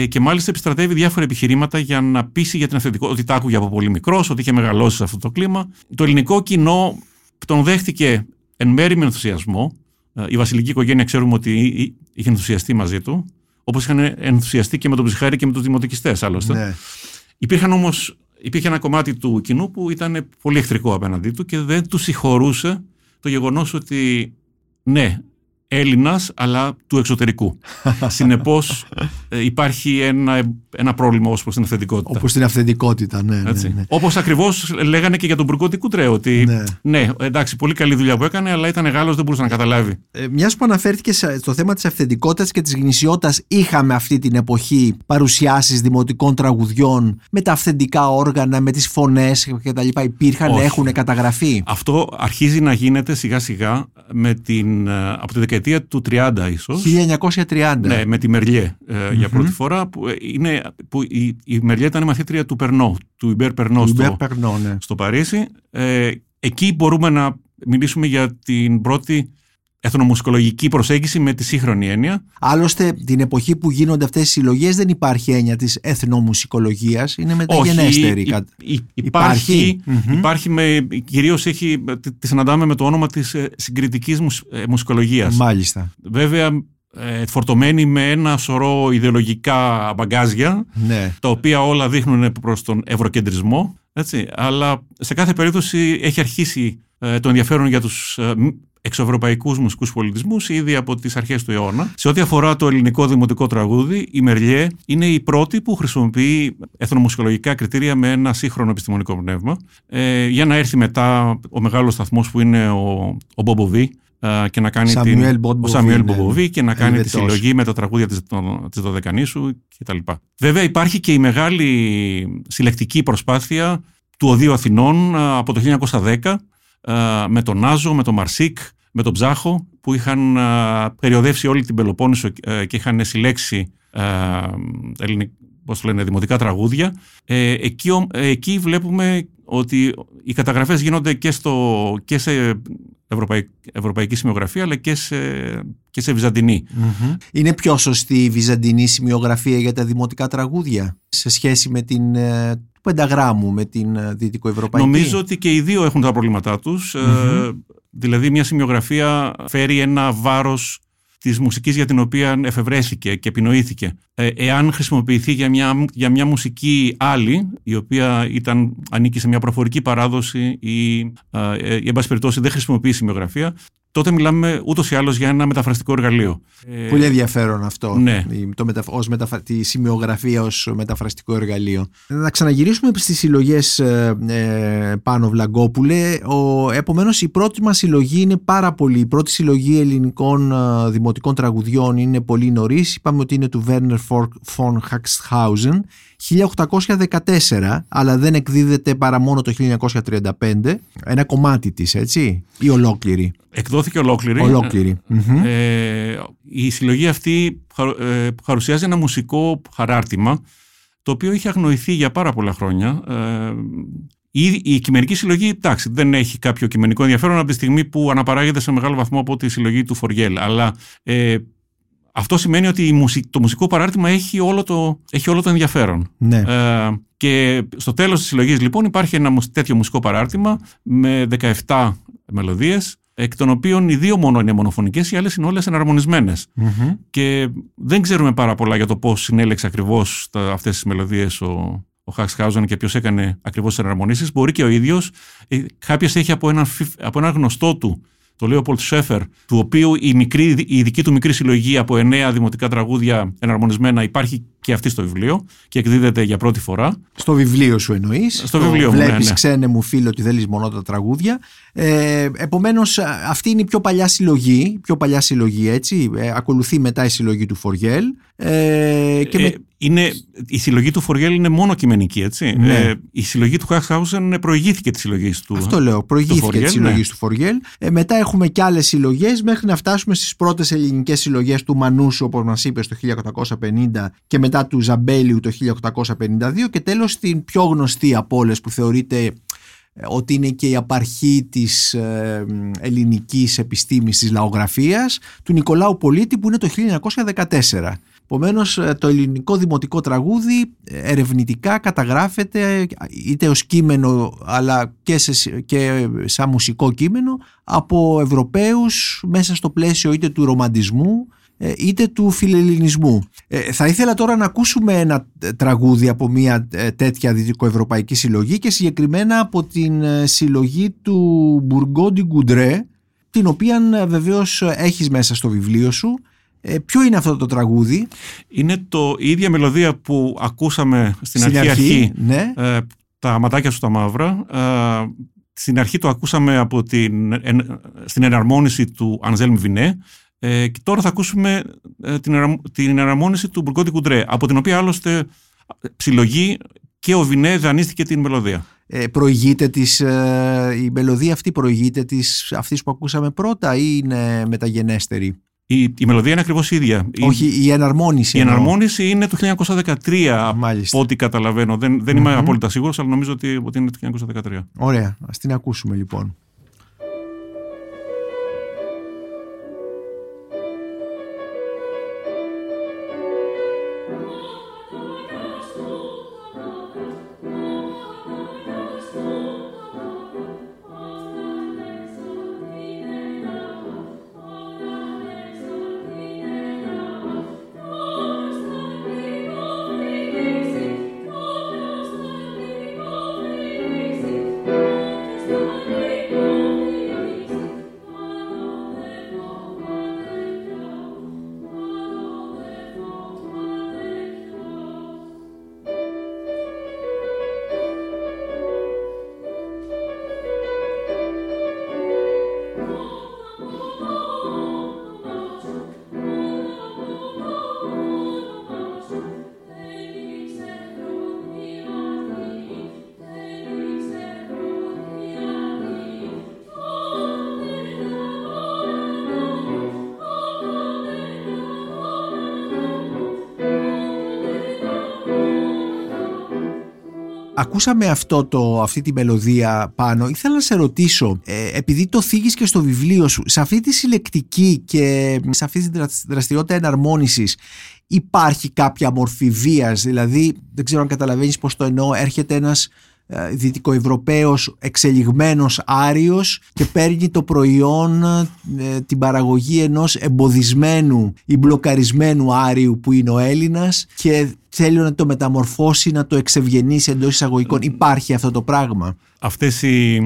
και μάλιστα επιστρατεύει διάφορα επιχειρήματα για να πείσει για την αυθεντικότητα, ότι τα άκουγε από πολύ μικρός, ότι είχε μεγαλώσει σε αυτό το κλίμα. Το ελληνικό κοινό τον δέχτηκε εν μέρει με ενθουσιασμό. Η βασιλική οικογένεια ξέρουμε ότι είχε ενθουσιαστεί μαζί του, όπως είχαν ενθουσιαστεί και με τον Ψυχάρη και με τους δημοτικιστές άλλωστε. Ναι. Υπήρχαν όμως, υπήρχε ένα κομμάτι του κοινού που ήταν πολύ εχθρικό απέναντί του και δεν του συγχωρούσε το γεγονός ότι ναι, Έλληνας αλλά του εξωτερικού. Συνεπώς υπάρχει ένα, ένα πρόβλημα ως προς την αυθεντικότητα. Όπως την αυθεντικότητα, ναι. ναι, ναι. Όπως ακριβώς λέγανε και για τον Μπουργκότη Κουτρέ, ότι ναι. ναι, εντάξει, πολύ καλή δουλειά που έκανε, αλλά ήταν Γάλλος, δεν μπορούσε να καταλάβει. Ε, μιας που αναφέρθηκε στο θέμα της αυθεντικότητας και της γνησιότητας, είχαμε αυτή την εποχή παρουσιάσεις δημοτικών τραγουδιών με τα αυθεντικά όργανα, με τις φωνές κτλ. Υπήρχαν, όχι. Έχουν καταγραφεί. Αυτό αρχίζει να γίνεται σιγά-σιγά με την, από τη δεκαετία του τριάντα ίσως. χίλια εννιακόσια τριάντα. Ναι, με τη Μερλιέ ε, mm-hmm. για πρώτη φορά. Που, είναι, που η, η Μερλιέ ήταν η μαθήτρια του Περνό, του Ιμπέρ Περνό στο, ναι. στο Παρίσι. Ε, εκεί μπορούμε να μιλήσουμε για την πρώτη εθνομουσικολογική προσέγγιση με τη σύγχρονη έννοια. Άλλωστε, την εποχή που γίνονται αυτές οι συλλογές δεν υπάρχει έννοια της εθνομουσικολογίας, είναι μεταγενέστερη. Όχι, υ, υ, υπάρχει, mm-hmm. υπάρχει με, κυρίως έχει, τη, τη συναντάμε με το όνομα της συγκριτικής μουσ, ε, μουσικολογίας. Μάλιστα. Βέβαια, ε, φορτωμένη με ένα σωρό ιδεολογικά μπαγκάζια, ναι. τα οποία όλα δείχνουν προς τον ευρωκεντρισμό, έτσι, αλλά σε κάθε περίπτωση έχει αρχίσει ε, το ενδιαφέρον για τους ε, εξωευρωπαϊκούς μουσικούς πολιτισμούς ήδη από τις αρχές του αιώνα. Σε ό,τι αφορά το ελληνικό δημοτικό τραγούδι, η Μερλιέ είναι η πρώτη που χρησιμοποιεί εθνομουσικολογικά κριτήρια με ένα σύγχρονο επιστημονικό πνεύμα, ε, για να έρθει μετά ο μεγάλος σταθμός που είναι ο, ο Μπόμποβι ε, και να κάνει Samuel την, Bobby, ο Σαμιουέλ Μπόμποβι ναι, και να κάνει ελβετός. Τη συλλογή με τα τραγούδια της, της Δωδεκανήσου κτλ. Βέβαια υπάρχει και η μεγάλη συλλεκτική προσπάθεια του Οδείου Αθηνών από το χίλια εννιακόσια δέκα με τον Νάζο, με τον Μαρσίκ, με τον Ψάχο, που είχαν α, περιοδεύσει όλη την Πελοπόννησο ε, και είχαν συλλέξει ε, ελληνικ, πώς το λένε, δημοτικά τραγούδια. Ε, εκεί, ε, εκεί βλέπουμε ότι οι καταγραφές γίνονται και, στο, και σε ευρωπαϊκ, ευρωπαϊκή σημειογραφία, αλλά και σε, και σε βυζαντινή. Mm-hmm. Είναι πιο σωστή η βυζαντινή σημειογραφία για τα δημοτικά τραγούδια σε σχέση με την... Ε, πενταγράμμου με την δυτικοευρωπαϊκή. Νομίζω ότι και οι δύο έχουν τα προβλήματά τους. Mm-hmm. Ε, δηλαδή μια σημειογραφία φέρει ένα βάρος της μουσικής για την οποία εφευρέθηκε και επινοήθηκε. Ε, εάν χρησιμοποιηθεί για μια, για μια μουσική άλλη, η οποία ήταν, ανήκει σε μια προφορική παράδοση ή ε, εν πάση περιπτώσει δεν χρησιμοποιεί σημειογραφία, τότε μιλάμε ούτως ή άλλως για ένα μεταφραστικό εργαλείο. Πολύ ενδιαφέρον αυτό, ναι. το μετα... ως μεταφρα... τη σημειογραφία ως μεταφραστικό εργαλείο. Να ξαναγυρίσουμε στις συλλογές ε, Πάνο Βλαγκόπουλε. Ο... Επομένως η πρώτη μας συλλογή είναι πάρα πολύ. Η πρώτη συλλογή ελληνικών ε, δημοτικών τραγουδιών είναι πολύ νωρίς. Είπαμε ότι είναι του Βέρνερ φον Χαξχάουζεν χίλια οκτακόσια δεκατέσσερα, αλλά δεν εκδίδεται παρά μόνο το χίλια εννιακόσια τριάντα πέντε. Ένα κομμάτι της, έτσι, ή ολόκληρη. Εκδόθηκε ολόκληρη. ολόκληρη. Ε, ε, η συλλογή αυτή ε, παρουσιάζει ένα μουσικό χαράρτημα, το οποίο είχε αγνοηθεί για πάρα πολλά χρόνια. Ε, η, η κειμενική συλλογή, εντάξει, δεν έχει κάποιο κειμενικό ενδιαφέρον από τη στιγμή που αναπαράγεται σε μεγάλο βαθμό από τη συλλογή του Φοριέλ, αλλά... Ε, αυτό σημαίνει ότι το μουσικό παράρτημα έχει όλο το, έχει όλο το ενδιαφέρον. Ναι. Ε, και στο τέλος της συλλογής λοιπόν υπάρχει ένα τέτοιο μουσικό παράρτημα με δεκαεπτά μελωδίες, εκ των οποίων οι δύο μόνο είναι μονοφωνικές, οι άλλες είναι όλες εναρμονισμένες. Mm-hmm. Και δεν ξέρουμε πάρα πολλά για το πώς συνέλεξε ακριβώς τα, αυτές τις μελωδίες ο, ο Χαξχάουζεν και ποιος έκανε ακριβώς τις εναρμονίσεις. Μπορεί και ο ίδιος, ε, κάποιες έχει από ένα, από ένα γνωστό του, το Λέοπολτ Σέφερ, του οποίου η, μικρή, η δική του μικρή συλλογή από εννέα δημοτικά τραγούδια εναρμονισμένα υπάρχει και αυτή στο βιβλίο και εκδίδεται για πρώτη φορά. Στο βιβλίο σου εννοείς. Στο βιβλίο μου, βλέπεις, ναι, ναι. Ξένε μου φίλο, ότι θέλεις μόνο τα τραγούδια. Ε, επομένως, αυτή είναι η πιο παλιά συλλογή. Η πιο παλιά συλλογή, έτσι. Ε, ακολουθεί μετά η συλλογή του Φοριέλ. Ε, και με... ε, είναι, η συλλογή του Φοριέλ είναι μόνο κειμενική, έτσι. Ναι. Ε, η συλλογή του Χάχαουσεν προηγήθηκε τη συλλογή του. Αυτό λέω. Προηγήθηκε τη συλλογή του Φοριέλ. Ναι. Ε, μετά έχουμε και άλλες συλλογές μέχρι να φτάσουμε στις πρώτες ελληνικές συλλογές του Μανούσου, όπως μας είπες, το χίλια οκτακόσια πενήντα και μετά του Ζαμπέλιου το χίλια οκτακόσια πενήντα δύο και τέλος την πιο γνωστή από όλες που θεωρείται ότι είναι και η απαρχή της ελληνικής επιστήμης της λαογραφίας, του Νικολάου Πολίτη, που είναι το χίλια εννιακόσια δεκατέσσερα. Επομένως, το ελληνικό δημοτικό τραγούδι ερευνητικά καταγράφεται είτε ως κείμενο αλλά και, σε, και σαν μουσικό κείμενο από Ευρωπαίους μέσα στο πλαίσιο είτε του ρομαντισμού είτε του φιλελληνισμού. Ε, θα ήθελα τώρα να ακούσουμε ένα τραγούδι από μια τέτοια δυτικοευρωπαϊκή συλλογή και συγκεκριμένα από την συλλογή του Μπουργκόντι Γκουντρέ, την οποία βεβαίως έχεις μέσα στο βιβλίο σου. Ε, ποιο είναι αυτό το τραγούδι? Είναι το, η ίδια μελωδία που ακούσαμε στην, στην αρχή, αρχή ναι. ε, τα ματάκια σου τα μαύρα. Ε, στην αρχή το ακούσαμε από την, εν, στην εναρμόνιση του Ανζέλμ Βινέ. Ε, και τώρα θα ακούσουμε ε, την, την εναρμόνιση του Μπουργκόντι Γκουντρέ, από την οποία άλλωστε συλλογή και ο Βινέ δανείστηκε την μελωδία. Ε, προηγείται της, ε, η μελωδία αυτή προηγείται της αυτής που ακούσαμε πρώτα ή είναι μεταγενέστερη? Η, η μελωδία είναι ακριβώς η ίδια. Όχι, η, η εναρμόνιση. Η εννοώ. εναρμόνιση είναι το χίλια εννιακόσια δεκατρία, μάλιστα, από ό,τι καταλαβαίνω. Δεν, δεν mm-hmm. είμαι απόλυτα σίγουρος, αλλά νομίζω ότι, ότι είναι το χίλια εννιακόσια δεκατρία. Ωραία, ας την ακούσουμε λοιπόν. Ακούσαμε αυτό το, αυτή τη μελωδία πάνω. Ήθελα να σε ρωτήσω, ε, επειδή το θίγεις και στο βιβλίο σου, σε αυτή τη συλλεκτική και σε αυτή τη δραστηριότητα εναρμόνισης υπάρχει κάποια μορφή βίας? Δηλαδή, δεν ξέρω αν καταλαβαίνεις πώς το εννοώ, έρχεται ένας ε, δυτικοευρωπαίος εξελιγμένος άριος και παίρνει το προϊόν, ε, την παραγωγή ενός εμποδισμένου ή μπλοκαρισμένου άριου που είναι ο Έλληνας και θέλει να το μεταμορφώσει, να το εξευγενήσει εντός εισαγωγικών. Υπάρχει αυτό το πράγμα? Αυτές οι,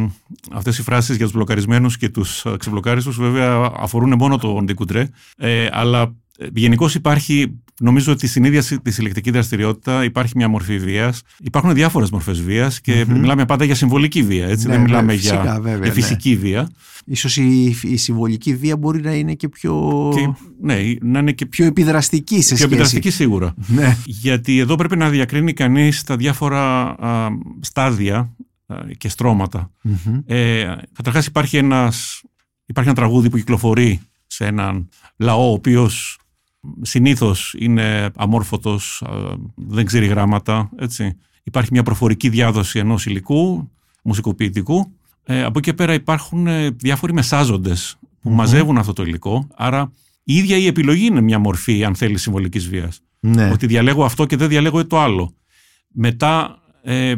αυτές οι φράσεις για τους μπλοκαρισμένους και τους ξεμπλοκάριστους βέβαια αφορούν μόνο τον Ντικουντρέ, ε, αλλά γενικώς υπάρχει, νομίζω ότι στην ίδια τη συλλεκτική δραστηριότητα υπάρχει μια μορφή βίας. Υπάρχουν διάφορες μορφές βίας και mm-hmm. μιλάμε πάντα για συμβολική βία, έτσι, ναι, δεν μιλάμε ναι, φυσικά, για, βέβαια, για φυσική ναι. βία. Ίσως η, η συμβολική βία μπορεί να είναι και πιο, και, ναι, να είναι και πιο επιδραστική σε πιο σχέση. Πιο επιδραστική σίγουρα. Ναι. Γιατί εδώ πρέπει να διακρίνει κανείς τα διάφορα α, στάδια α, και στρώματα. Mm-hmm. Ε, καταρχάς υπάρχει, ένας, υπάρχει ένα τραγούδι που κυκλοφορεί σε έναν λαό ο οποίος συνήθως είναι αμόρφωτος, δεν ξέρει γράμματα, έτσι. Υπάρχει μια προφορική διάδοση ενός υλικού, μουσικοποιητικού. Ε, από εκεί πέρα υπάρχουν διάφοροι μεσάζοντες που mm-hmm. μαζεύουν αυτό το υλικό. Άρα η ίδια η επιλογή είναι μια μορφή, αν θέλει, συμβολικής βίας. Ναι. Ότι διαλέγω αυτό και δεν διαλέγω το άλλο. Μετά ε,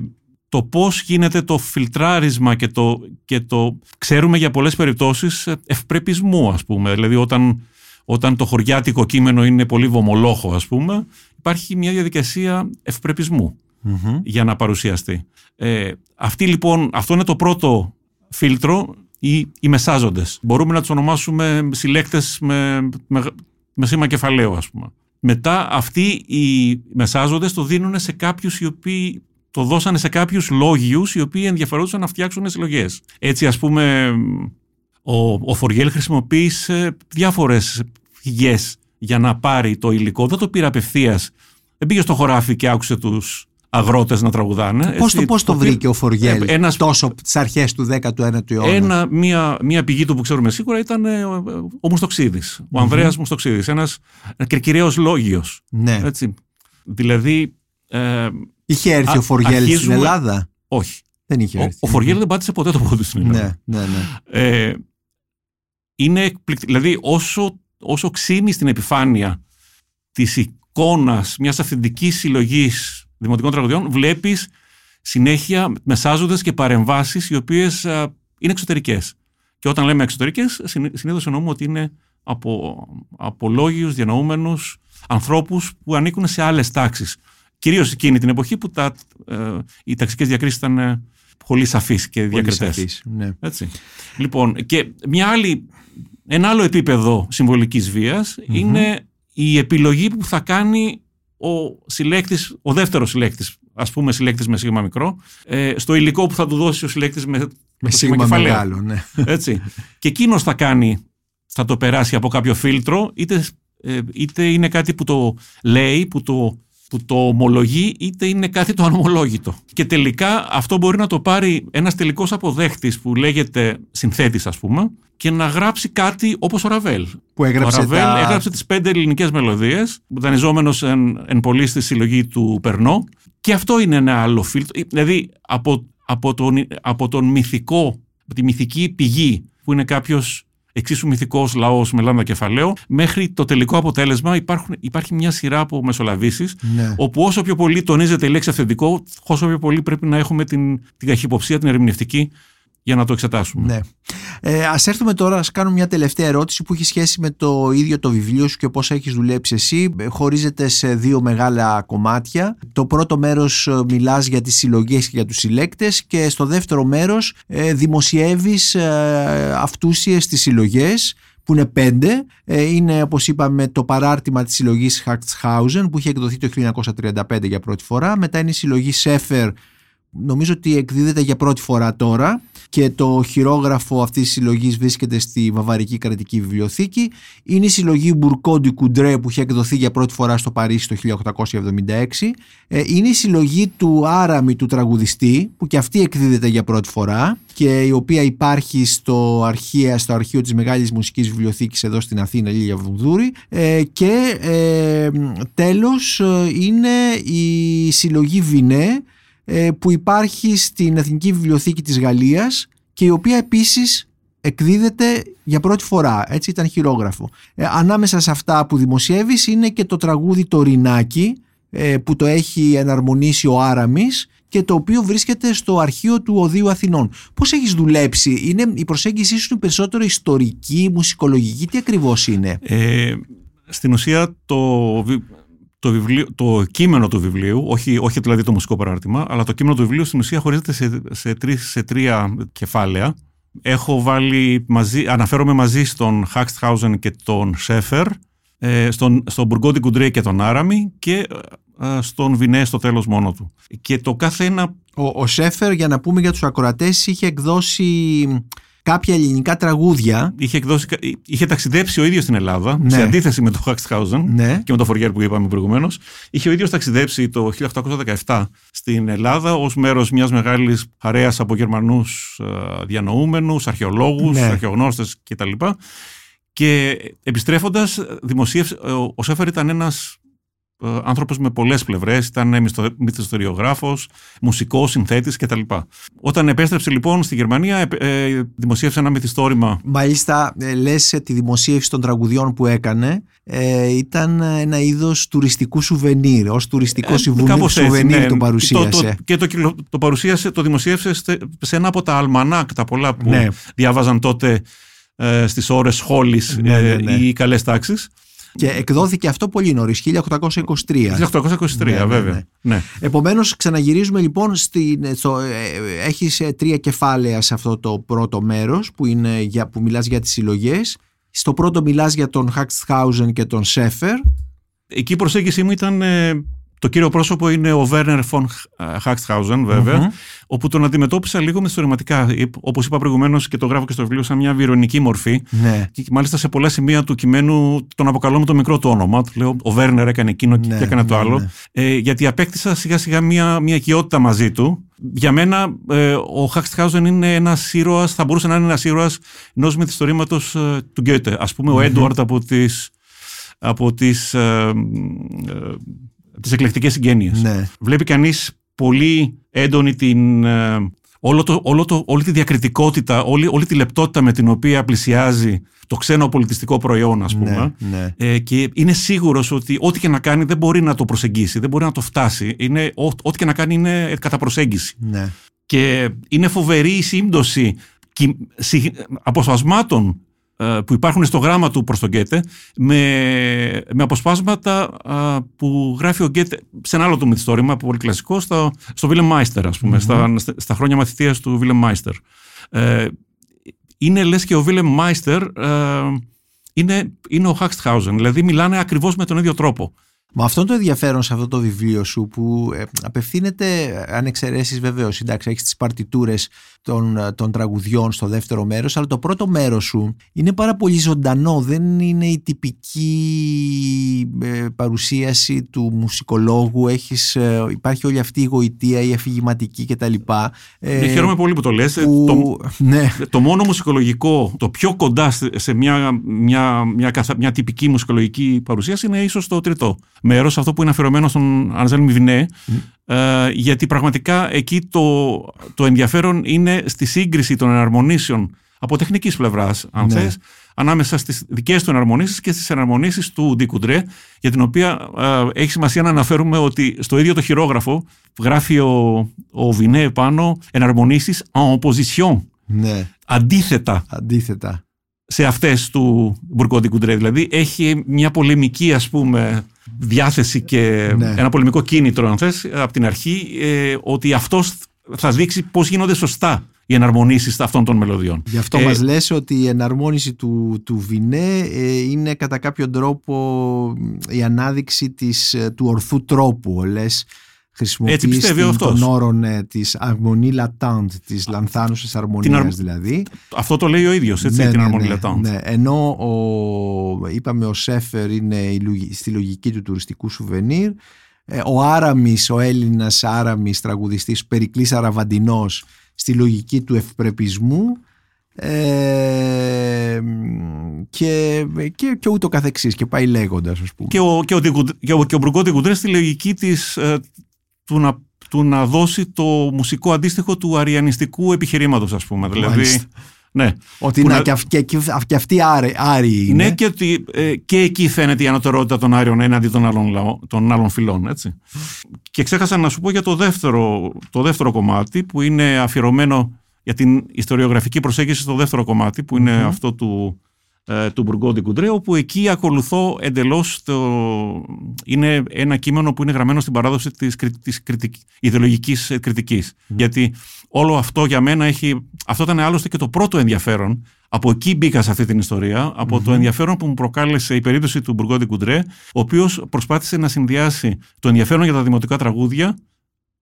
το πώς γίνεται το φιλτράρισμα και το, και το ξέρουμε για πολλές περιπτώσεις ευπρεπισμού, ας πούμε. Δηλαδή όταν... Όταν το χωριάτικο κείμενο είναι πολύ βομολόχο, ας πούμε, υπάρχει μια διαδικασία ευπρεπισμού mm-hmm. για να παρουσιαστεί. Ε, αυτή, λοιπόν, αυτό είναι το πρώτο φίλτρο, οι, οι μεσάζοντες. Μπορούμε να τους ονομάσουμε συλλέκτες με, με, με σήμα κεφαλαίου, ας πούμε. Μετά αυτοί οι μεσάζοντες το δίνουν σε κάποιους οι οποίοι το δώσανε σε κάποιους λόγιους οι οποίοι ενδιαφερόντουσαν να φτιάξουν συλλογές. Έτσι, ας πούμε, ο, ο Φοριέλ χρησιμοποίησε διάφορες πηγές για να πάρει το υλικό. Δεν το πήρε απευθείας. Δεν πήγε στο χωράφι και άκουσε τους αγρότες να τραγουδάνε. Πώς το, πώς το βρήκε ο Φοριέλ ένας, τόσο στις αρχές του δέκατου ένατου αιώνα? Ένα, μία, μία πηγή του που ξέρουμε σίγουρα ήταν ο Μουστοξίδης, ο Ανδρέας mm-hmm. Μουστοξίδης, ένας κυρίως λόγιος. Ναι. Έτσι. Δηλαδή... Ε, είχε έρθει α, ο Φοριέλ αρχίζουμε... στην Ελλάδα? Όχι. Δεν είχε έρθει. Ο, ο Φοριέλ δεν πάτησε ποτέ το πόδι στην Ελλάδα. Ναι, ναι, ναι. Ε, είναι εκπληκτικό. Δηλαδή όσο, όσο ξύνει στην επιφάνεια της εικόνας μιας αυθεντικής συλλογής δημοτικών τραγουδιών, βλέπεις συνέχεια μεσάζοντες και παρεμβάσεις οι οποίες α, είναι εξωτερικές. Και όταν λέμε εξωτερικές, συνήθως εννοούμε ότι είναι από, από λόγιους, διανοούμενους ανθρώπους που ανήκουν σε άλλες τάξεις. Κυρίως εκείνη την εποχή που τα, ε, οι ταξικές διακρίσεις ήταν πολύ σαφείς και διακριτές. Ναι. Έτσι. Λοιπόν, και μια άλλη, ένα άλλο επίπεδο συμβολικής βίας mm-hmm. είναι η επιλογή που θα κάνει ο συλλέκτης, ο δεύτερος συλλέκτης, ας πούμε συλλέκτης με σίγμα μικρό, ε, στο υλικό που θα του δώσει ο συλλέκτης με, με σίγμα μεγάλο. Ναι. Έτσι. Και εκείνος θα κάνει, θα το περάσει από κάποιο φίλτρο, είτε, ε, είτε είναι κάτι που το λέει, που το, που το ομολογεί, είτε είναι κάτι το ανομολόγητο. Και τελικά αυτό μπορεί να το πάρει ένας τελικός αποδέχτης που λέγεται συνθέτης, ας πούμε, και να γράψει κάτι όπως ο Ραβέλ. Που έγραψε ο Ραβέλ τα... έγραψε τις πέντε ελληνικές μελωδίες, δανειζόμενος εν, εν πολύ στη συλλογή του Περνό. Και αυτό είναι ένα άλλο φίλτρο. Δηλαδή από, από, τον, από τον μυθικό, από τη μυθική πηγή που είναι κάποιος εξίσου μυθικός λαός με λάμδα κεφαλαίο, μέχρι το τελικό αποτέλεσμα υπάρχουν, υπάρχει μια σειρά από μεσολαβήσεις, ναι. όπου όσο πιο πολύ τονίζεται η λέξη αυθεντικό, όσο πιο πολύ πρέπει να έχουμε την, την καχυποψία, την ερμηνευτική, για να το εξετάσουμε. Ναι. Ε, ας έρθουμε τώρα, ας κάνουμε μια τελευταία ερώτηση που έχει σχέση με το ίδιο το βιβλίο σου και πώς έχεις δουλέψει εσύ. Χωρίζεται σε δύο μεγάλα κομμάτια. Το πρώτο μέρος μιλάς για τις συλλογές και για τους συλλέκτες και στο δεύτερο μέρος ε, δημοσιεύεις ε, αυτούσιες τις συλλογές, που είναι πέντε. Είναι, όπως είπαμε, το παράρτημα της συλλογής Haxhausen που είχε εκδοθεί το χίλια εννιακόσια τριάντα πέντε για πρώτη φορά. Μετά είναι η συλλογή Σέφερ, νομίζω ότι εκδίδεται για πρώτη φορά τώρα και το χειρόγραφο αυτής της συλλογής βρίσκεται στη Βαβαρική Κρατική Βιβλιοθήκη. Είναι η συλλογή Μπουρκό ντι Κουντρέ που είχε εκδοθεί για πρώτη φορά στο Παρίσι το χίλια οκτακόσια εβδομήντα έξι. Είναι η συλλογή του Άραμι του τραγουδιστή που και αυτή εκδίδεται για πρώτη φορά και η οποία υπάρχει στο, αρχεία, στο αρχείο της Μεγάλης Μουσικής Βιβλιοθήκης εδώ στην Αθήνα, Λίλια Βουδούρη. Ε, και ε, τέλος είναι η συλλογή Βινέ που υπάρχει στην Εθνική Βιβλιοθήκη της Γαλλίας και η οποία επίσης εκδίδεται για πρώτη φορά, έτσι ήταν χειρόγραφο. Ε, ανάμεσα σε αυτά που δημοσιεύεις είναι και το τραγούδι το Ρινάκι ε, που το έχει εναρμονίσει ο Άραμις και το οποίο βρίσκεται στο αρχείο του Οδείου Αθηνών. Πώς έχεις δουλέψει? Είναι η προσέγγιση σου περισσότερο ιστορική, μουσικολογική, τι ακριβώς είναι? Ε, στην ουσία το... Το, βιβλίο, το κείμενο του βιβλίου, όχι, όχι δηλαδή το μουσικό παράρτημα, αλλά το κείμενο του βιβλίου στην ουσία χωρίζεται σε, σε, τρεις, σε τρία κεφάλαια. Έχω βάλει μαζί, αναφέρομαι μαζί στον Haxhausen και τον Σέφερ, στον, στον Μπουργκό ντι Κουντρέ και τον Άραμι και στον Βινέ στο τέλος μόνο του. Και το κάθε ένα... Ο, ο Σέφερ, για να πούμε για τους ακροατές, είχε εκδώσει... κάποια ελληνικά τραγούδια. Είχε, εκδώσει, είχε ταξιδέψει ο ίδιος στην Ελλάδα, ναι. σε αντίθεση με τον Haxhausen ναι. και με τον Fourier που είπαμε προηγουμένως. Είχε ο ίδιος ταξιδέψει το χίλια οκτακόσια δεκαεπτά στην Ελλάδα ως μέρος μιας μεγάλης παρέας από Γερμανούς διανοούμενους, αρχαιολόγους, ναι. αρχαιογνώστες κτλ. Και επιστρέφοντας, δημοσίευσε, ο Σέφερ ήταν ένας άνθρωπος με πολλές πλευρές, ήταν μυθιστοριογράφος, μουσικός, συνθέτης κτλ. Όταν επέστρεψε λοιπόν στη Γερμανία, δημοσίευσε ένα μυθιστόρημα. Μάλιστα, λες τη δημοσίευση των τραγουδιών που έκανε, ε, ήταν ένα είδος τουριστικού σουβενίρ, ως τουριστικό ε, συμβουλή, σουβενίρ ναι, τον παρουσίασε. Το, το, και το, το παρουσίασε, το δημοσίευσε σε ένα από τα αλμανάκ, τα πολλά που ναι. διάβαζαν τότε ε, στις ώρες σχόλης ναι, ναι, ναι. οι καλές τάξεις. Και εκδόθηκε αυτό πολύ νωρίς, χίλια οκτακόσια είκοσι τρία. χίλια οκτακόσια είκοσι τρία, ναι, βέβαια. Ναι. Ναι. Επομένως, ξαναγυρίζουμε λοιπόν, στην, στο, ε, έχεις τρία κεφάλαια σε αυτό το πρώτο μέρος που, είναι για, που μιλάς για τις συλλογές. Στο πρώτο μιλάς για τον Haxhausen και τον Σέφερ. Εκεί η προσέγγιση μου ήταν, ε, το κύριο πρόσωπο είναι ο Βέρνερ φον Χάξχάουζεν, βέβαια, mm-hmm. όπου τον αντιμετώπισα λίγο με ιστορηματικά, όπως είπα προηγουμένως και το γράφω και στο βιβλίο, σαν μια βιρονική μορφή. Ναι. Και μάλιστα σε πολλά σημεία του κειμένου τον αποκαλώ με το μικρό του όνομα. Του λέω: ο Βέρνερ έκανε εκείνο ναι, και έκανε το ναι, άλλο. Ναι. Ε, γιατί απέκτησα σιγά σιγά μια, μια οικειότητα μαζί του. Για μένα, ε, ο Χάξχάουζεν είναι ένας ήρωας, θα μπορούσε να είναι ένας ήρωας ενός μυθιστορήματος ε, του Γκέτε. Ας πούμε, mm-hmm. ο Έντουαρντ από τις. από τις, ε, ε, τις εκλεκτικές συγγένειες. Ναι. Βλέπει κανείς πολύ έντονη την, ε, όλο το, όλο το, όλη τη διακριτικότητα, όλη, όλη τη λεπτότητα με την οποία πλησιάζει το ξένο πολιτιστικό προϊόν, ας πούμε. Ναι, ναι. Ε, και είναι σίγουρος ότι ό,τι και να κάνει δεν μπορεί να το προσεγγίσει, δεν μπορεί να το φτάσει. Είναι, ό, ό,τι και να κάνει είναι κατά προσέγγιση. Ναι. Και είναι φοβερή η σύμπτωση αποσπασμάτων που υπάρχουν στο γράμμα του προς τον Γκέτε, με, με αποσπάσματα α, που γράφει ο Γκέτε σε ένα άλλο του μυθιστόρημα, πολύ κλασικό, στο, στο Βίλεμ Μάιστερ, ας πούμε, mm-hmm. στα, στα χρόνια μαθητείας του Βίλεμ Μάιστερ. Ε, είναι, λες και ο Βίλεμ Μάιστερ ε, είναι, είναι ο Χάξχάουζεν, δηλαδή μιλάνε ακριβώς με τον ίδιο τρόπο. Μα αυτό είναι το ενδιαφέρον σε αυτό το βιβλίο σου, που απευθύνεται, αν εξαιρέσεις βεβαίως, εντάξει, έχεις τις παρτιτούρες των, των τραγουδιών στο δεύτερο μέρος, αλλά το πρώτο μέρος σου είναι πάρα πολύ ζωντανό, δεν είναι η τυπική ε, παρουσίαση του μουσικολόγου, έχεις, ε, υπάρχει όλη αυτή η γοητεία, η αφηγηματική κτλ. Ε, ναι, χαίρομαι πολύ που το λες. Που, το, ναι. το μόνο μουσικολογικό, το πιο κοντά σε μια, μια, μια, καθα, μια τυπική μουσικολογική παρουσίαση είναι ίσως το τρίτο μέρος, αυτό που είναι αφιερωμένο στον Ανζέλ Μιβινέ, mm. ε, γιατί πραγματικά εκεί το, το ενδιαφέρον είναι στη σύγκριση των εναρμονίσεων από τεχνικής πλευράς, αν ναι. θες, ανάμεσα στις δικές του εναρμονίσεις και στις εναρμονίσεις του Ντι Κουντρέ, για την οποία ε, έχει σημασία να αναφέρουμε ότι στο ίδιο το χειρόγραφο γράφει ο, ο Βινέ πάνω εναρμονίσεις en opposition, ναι. αντίθετα. αντίθετα. σε αυτές του Μπουργκόντι Κουντρέ. Δηλαδή έχει μια πολεμική, ας πούμε, διάθεση και ναι. ένα πολεμικό κίνητρο, αν θες, από την αρχή, ε, ότι αυτός θα δείξει πώς γίνονται σωστά οι εναρμονίσεις αυτών των μελωδιών. Γι' αυτό ε, μας λες ότι η εναρμόνιση του, του Βινέ ε, είναι κατά κάποιον τρόπο η ανάδειξη της, του ορθού τρόπου, λες. Χρησιμοποιείς τον όρο ναι, της αρμονή λατάντ, της λανθάνουσης αρμονίας αρ... δηλαδή. Αυτό το λέει ο ίδιος, έτσι, ναι, την ναι, αρμονή ναι, λατάντ. Ναι. Ενώ ο, είπαμε ο Σέφερ είναι η, στη λογική του τουριστικού σουβενίρ, ο Άραμης, ο Έλληνας Άραμης τραγουδιστής, Περικλής Αραβαντινός, στη λογική του ευπρεπισμού, Ε, και, και, και ούτω καθεξής και πάει λέγοντας, ας πούμε. Και ο, και ο, και ο, και ο Μπουργκόντι Κουντρέ στη λογική της, ε, του, να, του να δώσει το μουσικό αντίστοιχο του αριανιστικού επιχειρήματος, ας πούμε, δηλαδή, ναι, ότι να, και, και, και αυτοί Άριοι είναι. Ναι, και, ότι, ε, και εκεί φαίνεται η ανωτερότητα των Άριων έναντι των άλλων, των άλλων φυλών, έτσι. Και ξέχασα να σου πω για το δεύτερο, το δεύτερο κομμάτι που είναι αφιερωμένο για την ιστοριογραφική προσέγγιση στο δεύτερο κομμάτι, που είναι mm-hmm. αυτό του, ε, του Μπουργκόντι Κουντρέ, όπου εκεί ακολουθώ εντελώς το... είναι ένα κείμενο που είναι γραμμένο στην παράδοση της, της κριτικ... ιδεολογικής κριτικής. Mm-hmm. Γιατί όλο αυτό για μένα έχει... Αυτό ήταν άλλωστε και το πρώτο ενδιαφέρον. Από εκεί μπήκα σε αυτή την ιστορία, από mm-hmm. το ενδιαφέρον που μου προκάλεσε η περίπτωση του Μπουργκόντι Κουντρέ, ο οποίος προσπάθησε να συνδυάσει το ενδιαφέρον για τα δημοτικά τραγούδια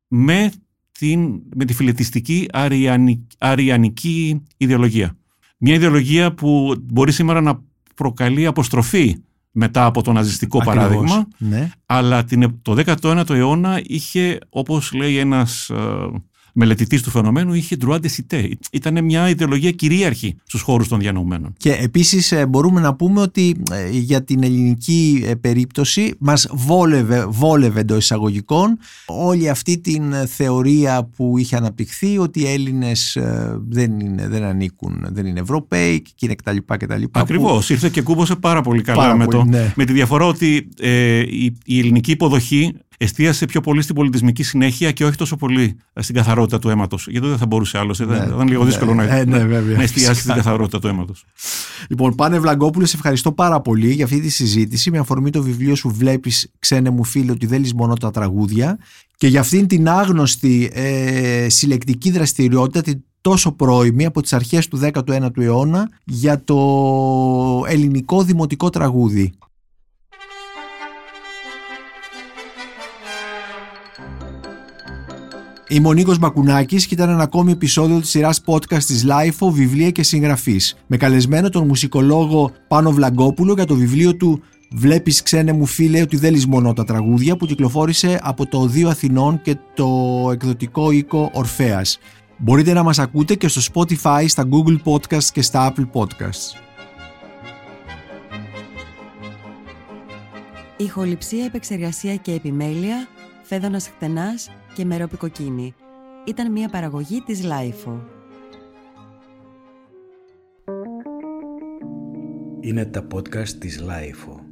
με... Την, με τη φιλετιστική αριανική, αριανική ιδεολογία. Μια ιδεολογία που μπορεί σήμερα να προκαλεί αποστροφή μετά από το ναζιστικό Ακριβώς, παράδειγμα, ναι. αλλά την, το δέκατο ένατο αιώνα είχε, όπως λέει ένας ε, μελετητής του φαινομένου, είχε droit de cité. Ήταν μια ιδεολογία κυρίαρχη στους χώρους των διανοουμένων. Και επίσης ε, μπορούμε να πούμε ότι ε, για την ελληνική ε, περίπτωση μας βόλευε, βόλευε εντός εισαγωγικών όλη αυτή την θεωρία που είχε αναπτυχθεί ότι οι Έλληνες ε, δεν, είναι, δεν ανήκουν, δεν είναι Ευρωπαίοι και είναι κτλ. κτλ Ακριβώς, που... ήρθε και κούμπωσε πάρα πολύ καλά πάρα με, πολύ, το, ναι. με τη διαφορά ότι ε, η, η ελληνική υποδοχή εστίασε πιο πολύ στην πολιτισμική συνέχεια και όχι τόσο πολύ στην καθαρότητα του αίματος. Γιατί δεν θα μπορούσε άλλωστε. Ναι, ήταν λίγο δύσκολο ναι, να, ναι, ναι, να εστιάσει στην καθαρότητα του αίματος. Λοιπόν, Πάνε Βλαγκόπουλε, σε ευχαριστώ πάρα πολύ για αυτή τη συζήτηση. Με αφορμή το βιβλίο σου, βλέπεις, ξένε μου φίλε, ότι δεν λησμονώ τα τραγούδια. Και για αυτήν την άγνωστη ε, συλλεκτική δραστηριότητα, την τόσο πρώιμη από τις αρχές του δέκατου ένατου αιώνα, για το ελληνικό δημοτικό τραγούδι. Είμαι ο Νίκος Μπακουνάκης και ήταν ένα ακόμη επεισόδιο της σειράς podcast της Lifeo, βιβλία και συγγραφής. Με καλεσμένο τον μουσικολόγο Πάνο Βλαγκόπουλο για το βιβλίο του «Βλέπεις ξένε μου φίλε ότι δεν λησμονώ τα τραγούδια» που κυκλοφόρησε από το Οδείο Αθηνών και το εκδοτικό οίκο Ορφέας. Μπορείτε να μας ακούτε και στο Spotify, στα Google Podcasts και στα Apple Podcasts. Ηχοληψία, επεξεργασία και επιμέλεια, Φέδωνας Χτενάς και Μερόπη Κοκκίνη. Ήταν μια παραγωγή της Lifeo. Είναι τα podcast της Lifeo.